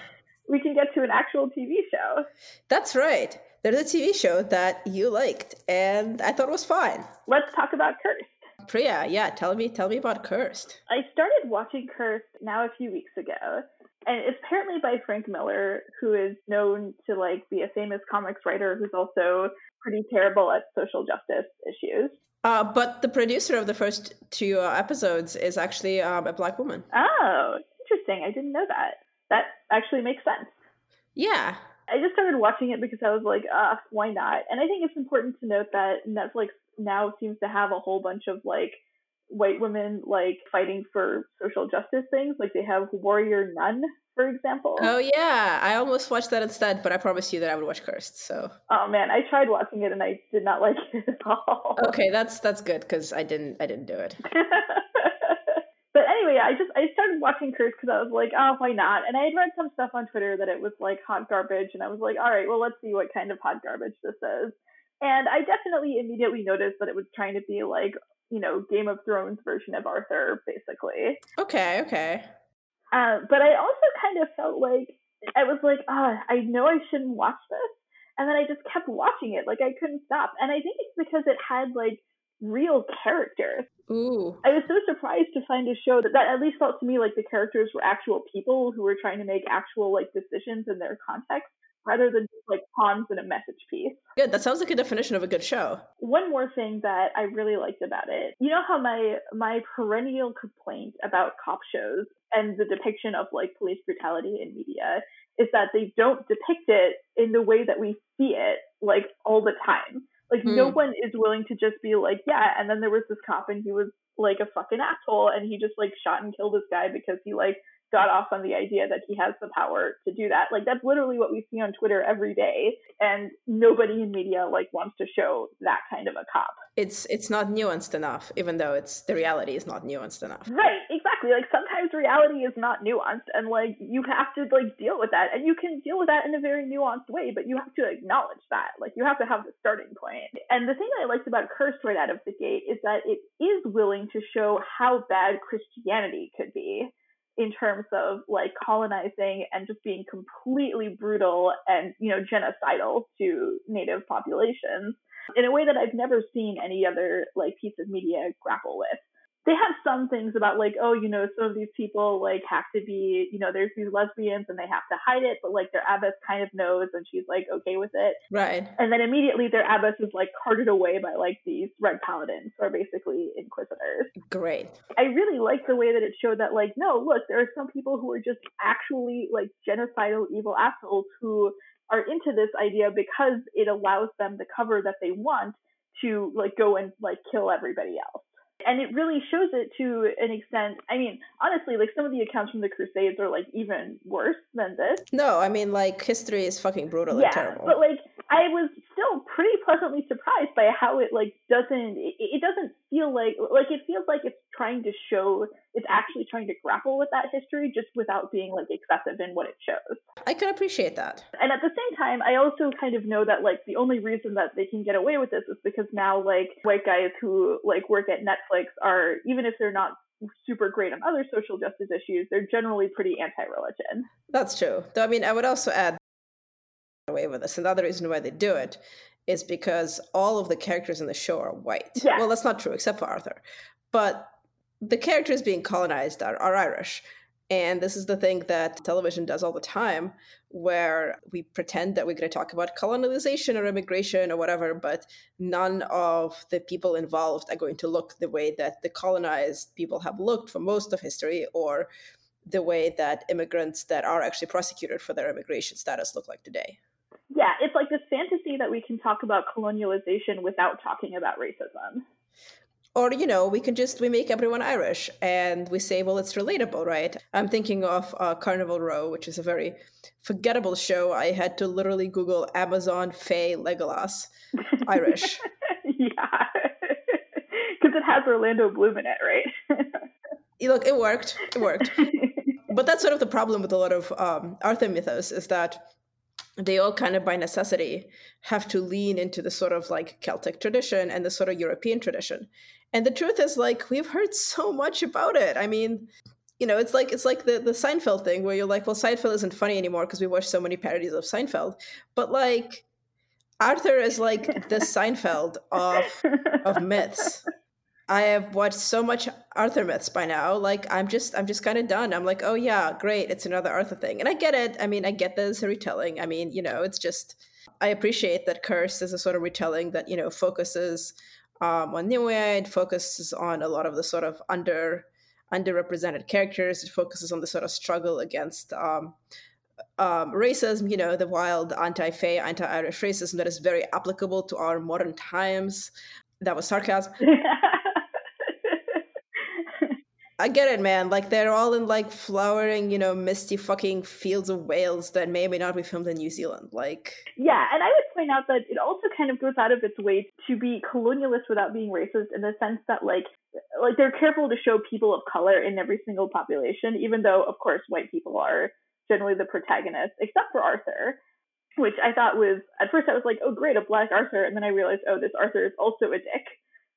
We can get to an actual T V show. That's right. There's a T V show that you liked, and I thought it was fine. Let's talk about Cursed. Priya, yeah, tell me, tell me about Cursed. I started watching Cursed now a few weeks ago, and it's apparently by Frank Miller, who is known to like be a famous comics writer who's also pretty terrible at social justice issues. Uh, but the producer of the first two uh, episodes is actually um, a Black woman. Oh, interesting. I didn't know that. That actually makes sense. Yeah. I just started watching it because I was like, uh, why not? And I think it's important to note that Netflix now seems to have a whole bunch of like white women like fighting for social justice things. Like they have Warrior Nun, for example. Oh yeah, I almost watched that instead, but I promised you that I would watch Cursed. So. Oh man, I tried watching it and I did not like it at all. Okay, that's that's good because I didn't I didn't do it. But anyway, I just I started watching Curse because I was like, oh, why not? And I had read some stuff on Twitter that it was like hot garbage, and I was like, all right, well, let's see what kind of hot garbage this is. And I definitely immediately noticed that it was trying to be like, you know, Game of Thrones version of Arthur, basically. Okay, okay. Uh, but I also kind of felt like I was like, ah, oh, I know I shouldn't watch this, and then I just kept watching it, like I couldn't stop. And I think it's because it had like real characters. Ooh. I was so surprised to find a show that, that at least felt to me like the characters were actual people who were trying to make actual like decisions in their context rather than just like pawns in a message piece. Good. That sounds like a definition of a good show. One more thing that I really liked about it. You know how my my perennial complaint about cop shows and the depiction of like police brutality in media is that they don't depict it in the way that we see it like all the time. Like, mm. no one is willing to just be like, yeah, and then there was this cop and he was, like, a fucking asshole and he just, like, shot and killed this guy because he, like, got off on the idea that he has the power to do that. Like, that's literally what we see on Twitter every day, and nobody in media, like, wants to show that kind of a cop. It's it's not nuanced enough, even though it's the reality is not nuanced enough. Right, exactly. Like, sometimes reality is not nuanced, and, like, you have to, like, deal with that, and you can deal with that in a very nuanced way, but you have to acknowledge that. Like, you have to have the starting point. And the thing that I liked about Cursed right out of the gate is that it is willing to show how bad Christianity could be, in terms of like colonizing and just being completely brutal and, you know, genocidal to native populations in a way that I've never seen any other like piece of media grapple with. They have some things about like, oh, you know, some of these people like have to be, you know, there's these lesbians and they have to hide it, but like their abbess kind of knows and she's like okay with it. Right. And then immediately their abbess is like carted away by like these red paladins who are basically inquisitors. Great. I really like the way that it showed that like, no, look, there are some people who are just actually like genocidal evil assholes who are into this idea because it allows them the cover that they want to like go and like kill everybody else. And it really shows it to an extent. I mean, honestly, like some of the accounts from the Crusades are like even worse than this. No, I mean, like history is fucking brutal yeah, and terrible. But like I was still pretty pleasantly surprised by how it like doesn't, it, it doesn't feel like, like it feels like it's trying to show, it's actually trying to grapple with that history just without being like excessive in what it shows. I can appreciate that. And at the same time, I also kind of know that like the only reason that they can get away with this is because now like white guys who like work at Netflix are, even if they're not super great on other social justice issues, they're generally pretty anti-religion. That's true. Though, I mean, I would also add away with this. Another reason why they do it is because all of the characters in the show are white. Yeah. Well, that's not true, except for Arthur. But the characters being colonized are, are Irish. And this is the thing that television does all the time, where we pretend that we're going to talk about colonization or immigration or whatever, but none of the people involved are going to look the way that the colonized people have looked for most of history, or the way that immigrants that are actually prosecuted for their immigration status look like today. Yeah, it's like this fantasy that we can talk about colonialization without talking about racism. Or, you know, we can just, we make everyone Irish and we say, well, it's relatable, right? I'm thinking of uh, Carnival Row, which is a very forgettable show. I had to literally Google Amazon Faye Legolas Irish. Yeah, because it has Orlando Bloom in it, right? Look, it worked. It worked. But that's sort of the problem with a lot of um, Arthur mythos is that they all kind of by necessity have to lean into the sort of like Celtic tradition and the sort of European tradition. And the truth is like, we've heard so much about it. I mean, you know, it's like it's like the, the Seinfeld thing where you're like, well, Seinfeld isn't funny anymore because we watch so many parodies of Seinfeld. But like Arthur is like the Seinfeld of of myths. I have watched so much Arthur myths by now. Like I'm just I'm just kind of done. I'm like, oh yeah, great. It's another Arthur thing. And I get it. I mean, I get that it's a retelling. I mean, you know, it's just I appreciate that Curse is a sort of retelling that, you know, focuses um, on Nimue. It focuses on a lot of the sort of under underrepresented characters. It focuses on the sort of struggle against um, um, racism, you know, the wild anti-Fae, anti-Irish racism that is very applicable to our modern times. That was sarcasm. I get it, man. Like, they're all in, like, flowering, you know, misty fucking fields of Wales that may or may not be filmed in New Zealand. Like... Yeah, and I would point out that it also kind of goes out of its way to be colonialist without being racist in the sense that, like, like they're careful to show people of color in every single population, even though, of course, white people are generally the protagonists, except for Arthur, which I thought was... At first I was like, oh, great, a black Arthur. And then I realized, oh, this Arthur is also a dick.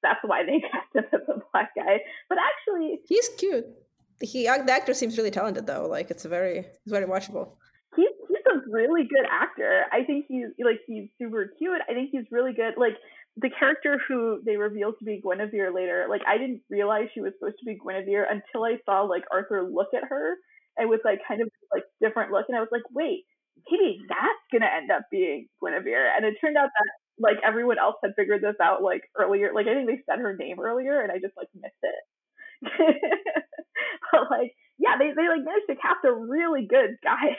That's why they cast him as a black guy. But actually... He's cute. He, the actor seems really talented, though. Like, it's a very, it's very watchable. He's, he's a really good actor. I think he's, like, he's super cute. I think he's really good. Like, the character who they revealed to be Guinevere later, like, I didn't realize she was supposed to be Guinevere until I saw, like, Arthur look at her and with, like, kind of, like, different look. And I was like, wait, maybe that's going to end up being Guinevere. And it turned out that like everyone else had figured this out like earlier. Like I think they said her name earlier and I just like missed it. But like, yeah, they, they like managed to cast a really good guy.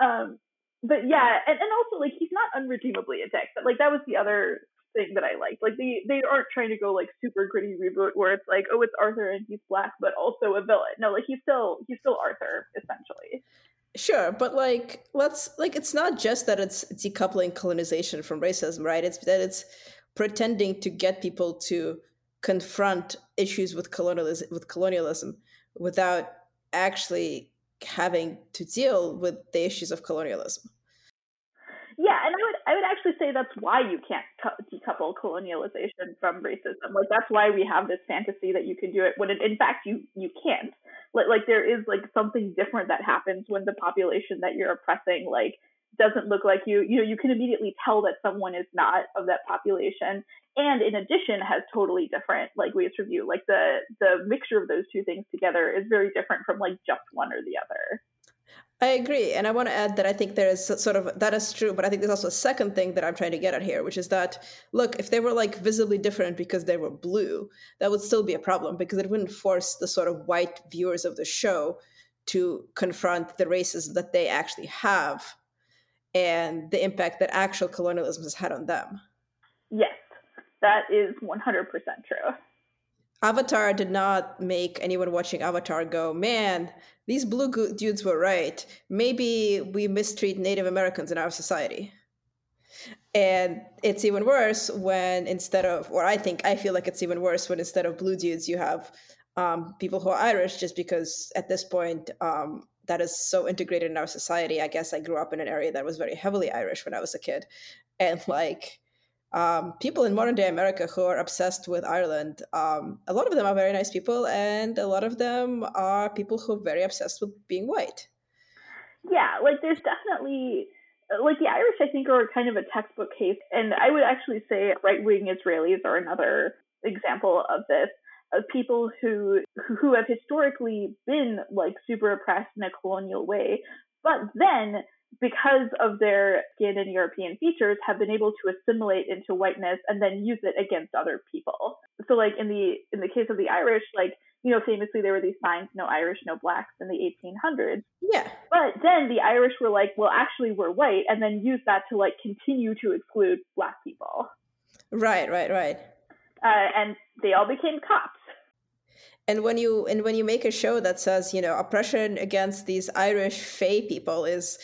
um, but yeah, and, and also like he's not unredeemably a dick, but like that was the other thing that I liked. Like they, they aren't trying to go like super gritty reboot where it's like, oh, it's Arthur and he's black, but also a villain. No, like he's still, he's still Arthur essentially. Sure, but like let's like it's not just that it's decoupling colonization from racism, right? It's that it's pretending to get people to confront issues with colonialism, with colonialism without actually having to deal with the issues of colonialism. Yeah, and I would I would actually say that's why you can't co- decouple colonialization from racism. Like that's why we have this fantasy that you can do it when it, in fact you you can't. Like, like there is like something different that happens when the population that you're oppressing like doesn't look like you. You know, you can immediately tell that someone is not of that population, and in addition has totally different like ways to view. Like the the mixture of those two things together is very different from like just one or the other. I agree, and I want to add that I think there is sort of that is true, but I think there's also a second thing that I'm trying to get at here, which is that look, if they were like visibly different because they were blue, that would still be a problem because it wouldn't force the sort of white viewers of the show to confront the racism that they actually have and the impact that actual colonialism has had on them. Yes, that is one hundred percent true. Avatar did not make anyone watching Avatar go, man, these blue dudes were right. Maybe we mistreat Native Americans in our society. And it's even worse when instead of, or I think, I feel like it's even worse when instead of blue dudes, you have um, people who are Irish just because at this point, um, that is so integrated in our society. I guess I grew up in an area that was very heavily Irish when I was a kid. And like... Um, people in modern day America who are obsessed with Ireland, um, a lot of them are very nice people, and a lot of them are people who are very obsessed with being white. Yeah, like there's definitely, like the Irish I think are kind of a textbook case, and I would actually say right-wing Israelis are another example of this, of people who who have historically been like super oppressed in a colonial way, but then because of their skin and European features, have been able to assimilate into whiteness and then use it against other people. So, like in the in the case of the Irish, like you know, famously there were these signs "No Irish, no blacks" in the eighteen hundreds. Yeah. But then the Irish were like, "Well, actually, we're white," and then used that to like continue to exclude black people. Right, right, right. Uh, and they all became cops. And when you and when you make a show that says, you know, oppression against these Irish Fae people is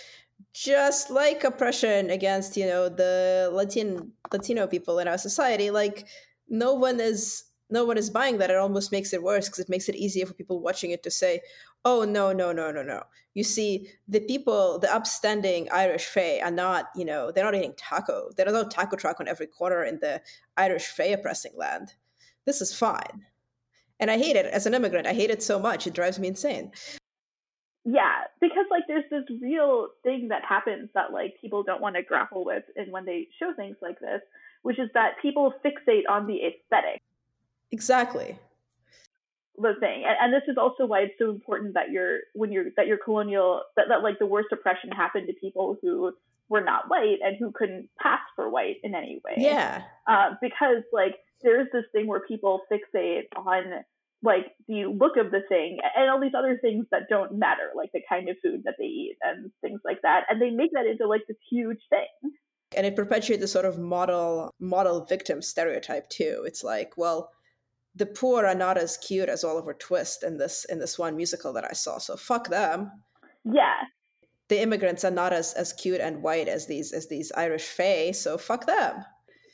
just like oppression against, you know, the Latin Latino people in our society, like no one is no one is buying that. It almost makes it worse because it makes it easier for people watching it to say, oh, no, no, no, no, no. You see, the people, the upstanding Irish Fae are not, you know, they're not eating taco. There's no taco truck on every corner in the Irish Fae oppressing land. This is fine. And I hate it as an immigrant. I hate it so much. It drives me insane. Yeah, because like there's this real thing that happens that like people don't want to grapple with, and when they show things like this, which is that people fixate on the aesthetic. Exactly. The thing, and, and this is also why it's so important that your when you're that your colonial that, that like the worst oppression happened to people who were not white and who couldn't pass for white in any way. Yeah. Uh, because like there's this thing where people fixate on like the look of the thing and all these other things that don't matter, like the kind of food that they eat and things like that, and they make that into like this huge thing. And it perpetuates the sort of model model victim stereotype too. It's like, well, the poor are not as cute as Oliver Twist in this in this one musical that I saw, so fuck them. Yeah. The immigrants are not as, as cute and white as these as these Irish fae, so fuck them.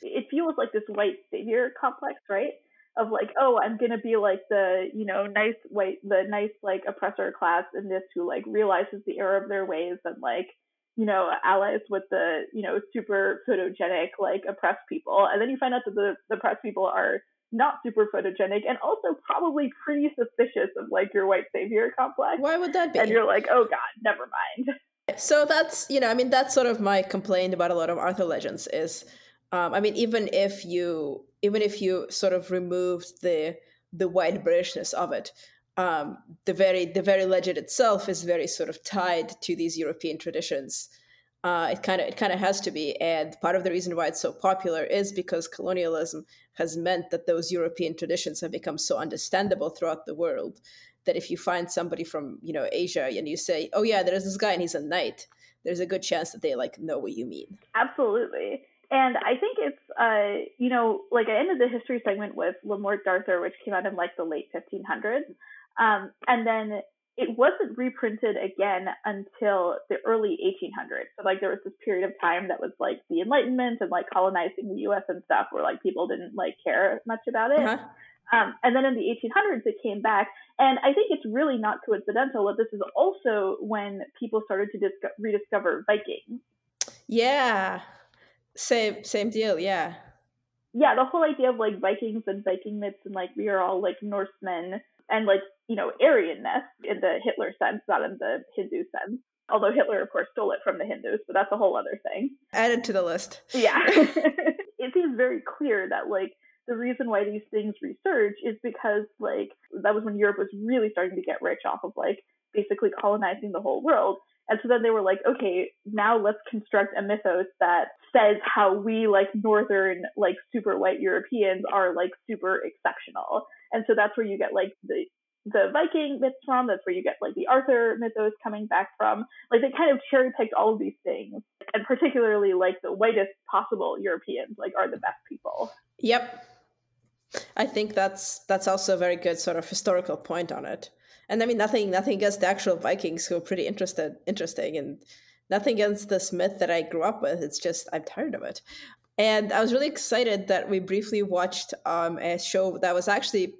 It feels like this white savior complex, right? Of like, oh, I'm gonna be like the, you know, nice white, the nice like oppressor class in this who like realizes the error of their ways and like, you know, allies with the, you know, super photogenic like oppressed people, and then you find out that the, the oppressed people are not super photogenic and also probably pretty suspicious of like your white savior complex. Why would that be? And you're like, oh god, never mind. So that's, you know, I mean, that's sort of my complaint about a lot of Arthur legends is, um, I mean, even if you. Even if you sort of removed the the white Britishness of it, um, the very the very legend itself is very sort of tied to these European traditions. Uh, it kind of it kind of has to be, and part of the reason why it's so popular is because colonialism has meant that those European traditions have become so understandable throughout the world that if you find somebody from, you know, Asia and you say, "Oh yeah, there's this guy and he's a knight," there's a good chance that they like know what you mean. Absolutely. And I think it's, uh, you know, like I ended the history segment with Le Morte d'Arthur, which came out in like the late fifteen hundreds. Um, and then it wasn't reprinted again until the early eighteen hundreds. So like there was this period of time that was like the Enlightenment and like colonizing the U S and stuff where like people didn't like care much about it. Uh-huh. Um, and then in the eighteen hundreds, it came back. And I think it's really not coincidental that this is also when people started to disco- rediscover Vikings. Yeah. Same same deal, yeah. Yeah, the whole idea of, like, Vikings and Viking myths and, like, we are all, like, Norsemen and, like, you know, Aryanness in the Hitler sense, not in the Hindu sense. Although Hitler, of course, stole it from the Hindus, but that's a whole other thing. Added to the list. Yeah. It seems very clear that, like, the reason why these things resurge is because, like, that was when Europe was really starting to get rich off of, like, basically colonizing the whole world. And so then they were like, okay, now let's construct a mythos that says how we, like, northern, like, super white Europeans are, like, super exceptional. And so that's where you get, like, the the Viking myths from. That's where you get, like, the Arthur mythos coming back from. Like, they kind of cherry-picked all of these things. And particularly, like, the whitest possible Europeans, like, are the best people. Yep. I think that's that's also a very good sort of historical point on it. And I mean, nothing, nothing against the actual Vikings who are pretty interested, interesting, and nothing against this myth that I grew up with. It's just, I'm tired of it. And I was really excited that we briefly watched um, a show that was actually,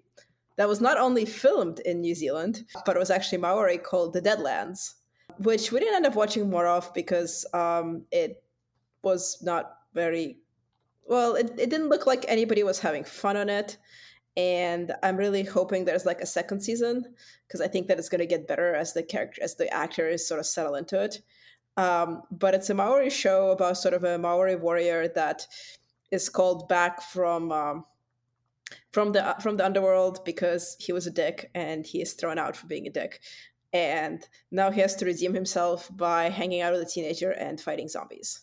that was not only filmed in New Zealand, but it was actually Maori, called The Deadlands, which we didn't end up watching more of because um, it was not very, well, it, it didn't look like anybody was having fun on it. And I'm really hoping there's like a second season because I think that it's going to get better as the character, as the actors sort of settle into it. Um, but it's a Maori show about sort of a Maori warrior that is called back from um, from the from the underworld because he was a dick and he is thrown out for being a dick, and now he has to redeem himself by hanging out with a teenager and fighting zombies.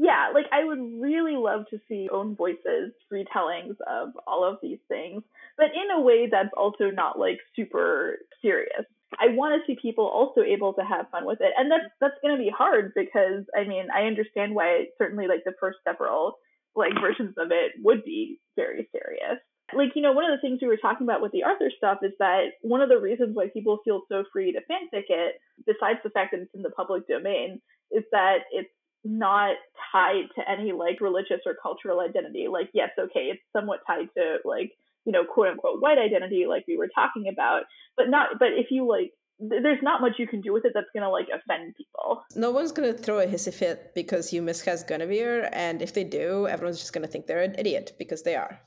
Yeah, like I would really love to see own voices, retellings of all of these things, but in a way that's also not like super serious. I want to see people also able to have fun with it. And that's, that's going to be hard because, I mean, I understand why certainly like the first several like versions of it would be very serious. Like, you know, one of the things we were talking about with the Arthur stuff is that one of the reasons why people feel so free to fanfic it, besides the fact that it's in the public domain, is that it's not tied to any like religious or cultural identity. Like, yes, okay, it's somewhat tied to like, you know, quote unquote white identity, like we were talking about, but not, but if you like, th- there's not much you can do with it that's gonna like offend people. No one's gonna throw a hissy fit because you miscast Guinevere, and if they do, everyone's just gonna think they're an idiot because they are.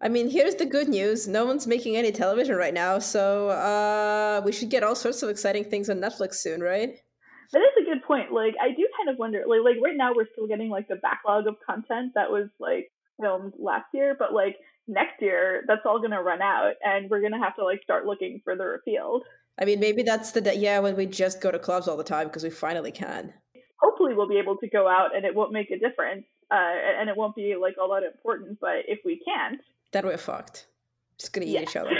I mean, here's the good news. No one's making any television right now, so uh, we should get all sorts of exciting things on Netflix soon, right? That is a good point. Like, I do kind of wonder, like, like right now we're still getting, like, the backlog of content that was, like, filmed last year, but, like, next year, that's all going to run out, and we're going to have to, like, start looking further afield. I mean, maybe that's the day, yeah, when we just go to clubs all the time, because we finally can. Hopefully we'll be able to go out, and it won't make a difference, uh, and it won't be, like, all that important, but if we can't, then we're fucked. Just gonna eat yeah. each other.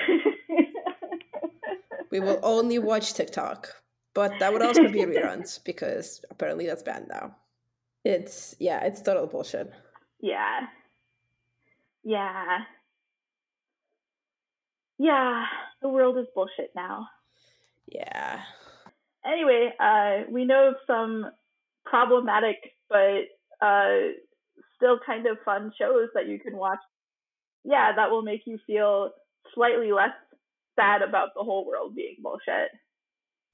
We will only watch TikTok. But that would also be reruns, because apparently that's banned now. It's, yeah, it's total bullshit. Yeah. Yeah. Yeah, the world is bullshit now. Yeah. Anyway, uh, we know of some problematic, but uh, still kind of fun shows that you can watch. Yeah, that will make you feel slightly less sad about the whole world being bullshit.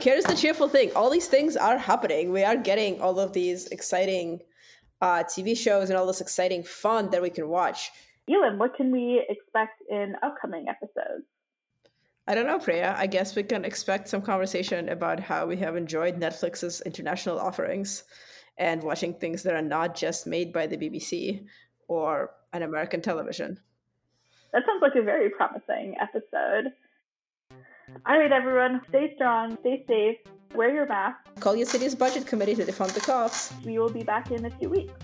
Here's the cheerful thing. All these things are happening. We are getting all of these exciting uh, T V shows and all this exciting fun that we can watch. Elan, what can we expect in upcoming episodes? I don't know, Priya. I guess we can expect some conversation about how we have enjoyed Netflix's international offerings and watching things that are not just made by the B B C or an American television. That sounds like a very promising episode. All right, everyone. Stay strong. Stay safe. Wear your mask. Call your city's budget committee to defund the cops. We will be back in a few weeks.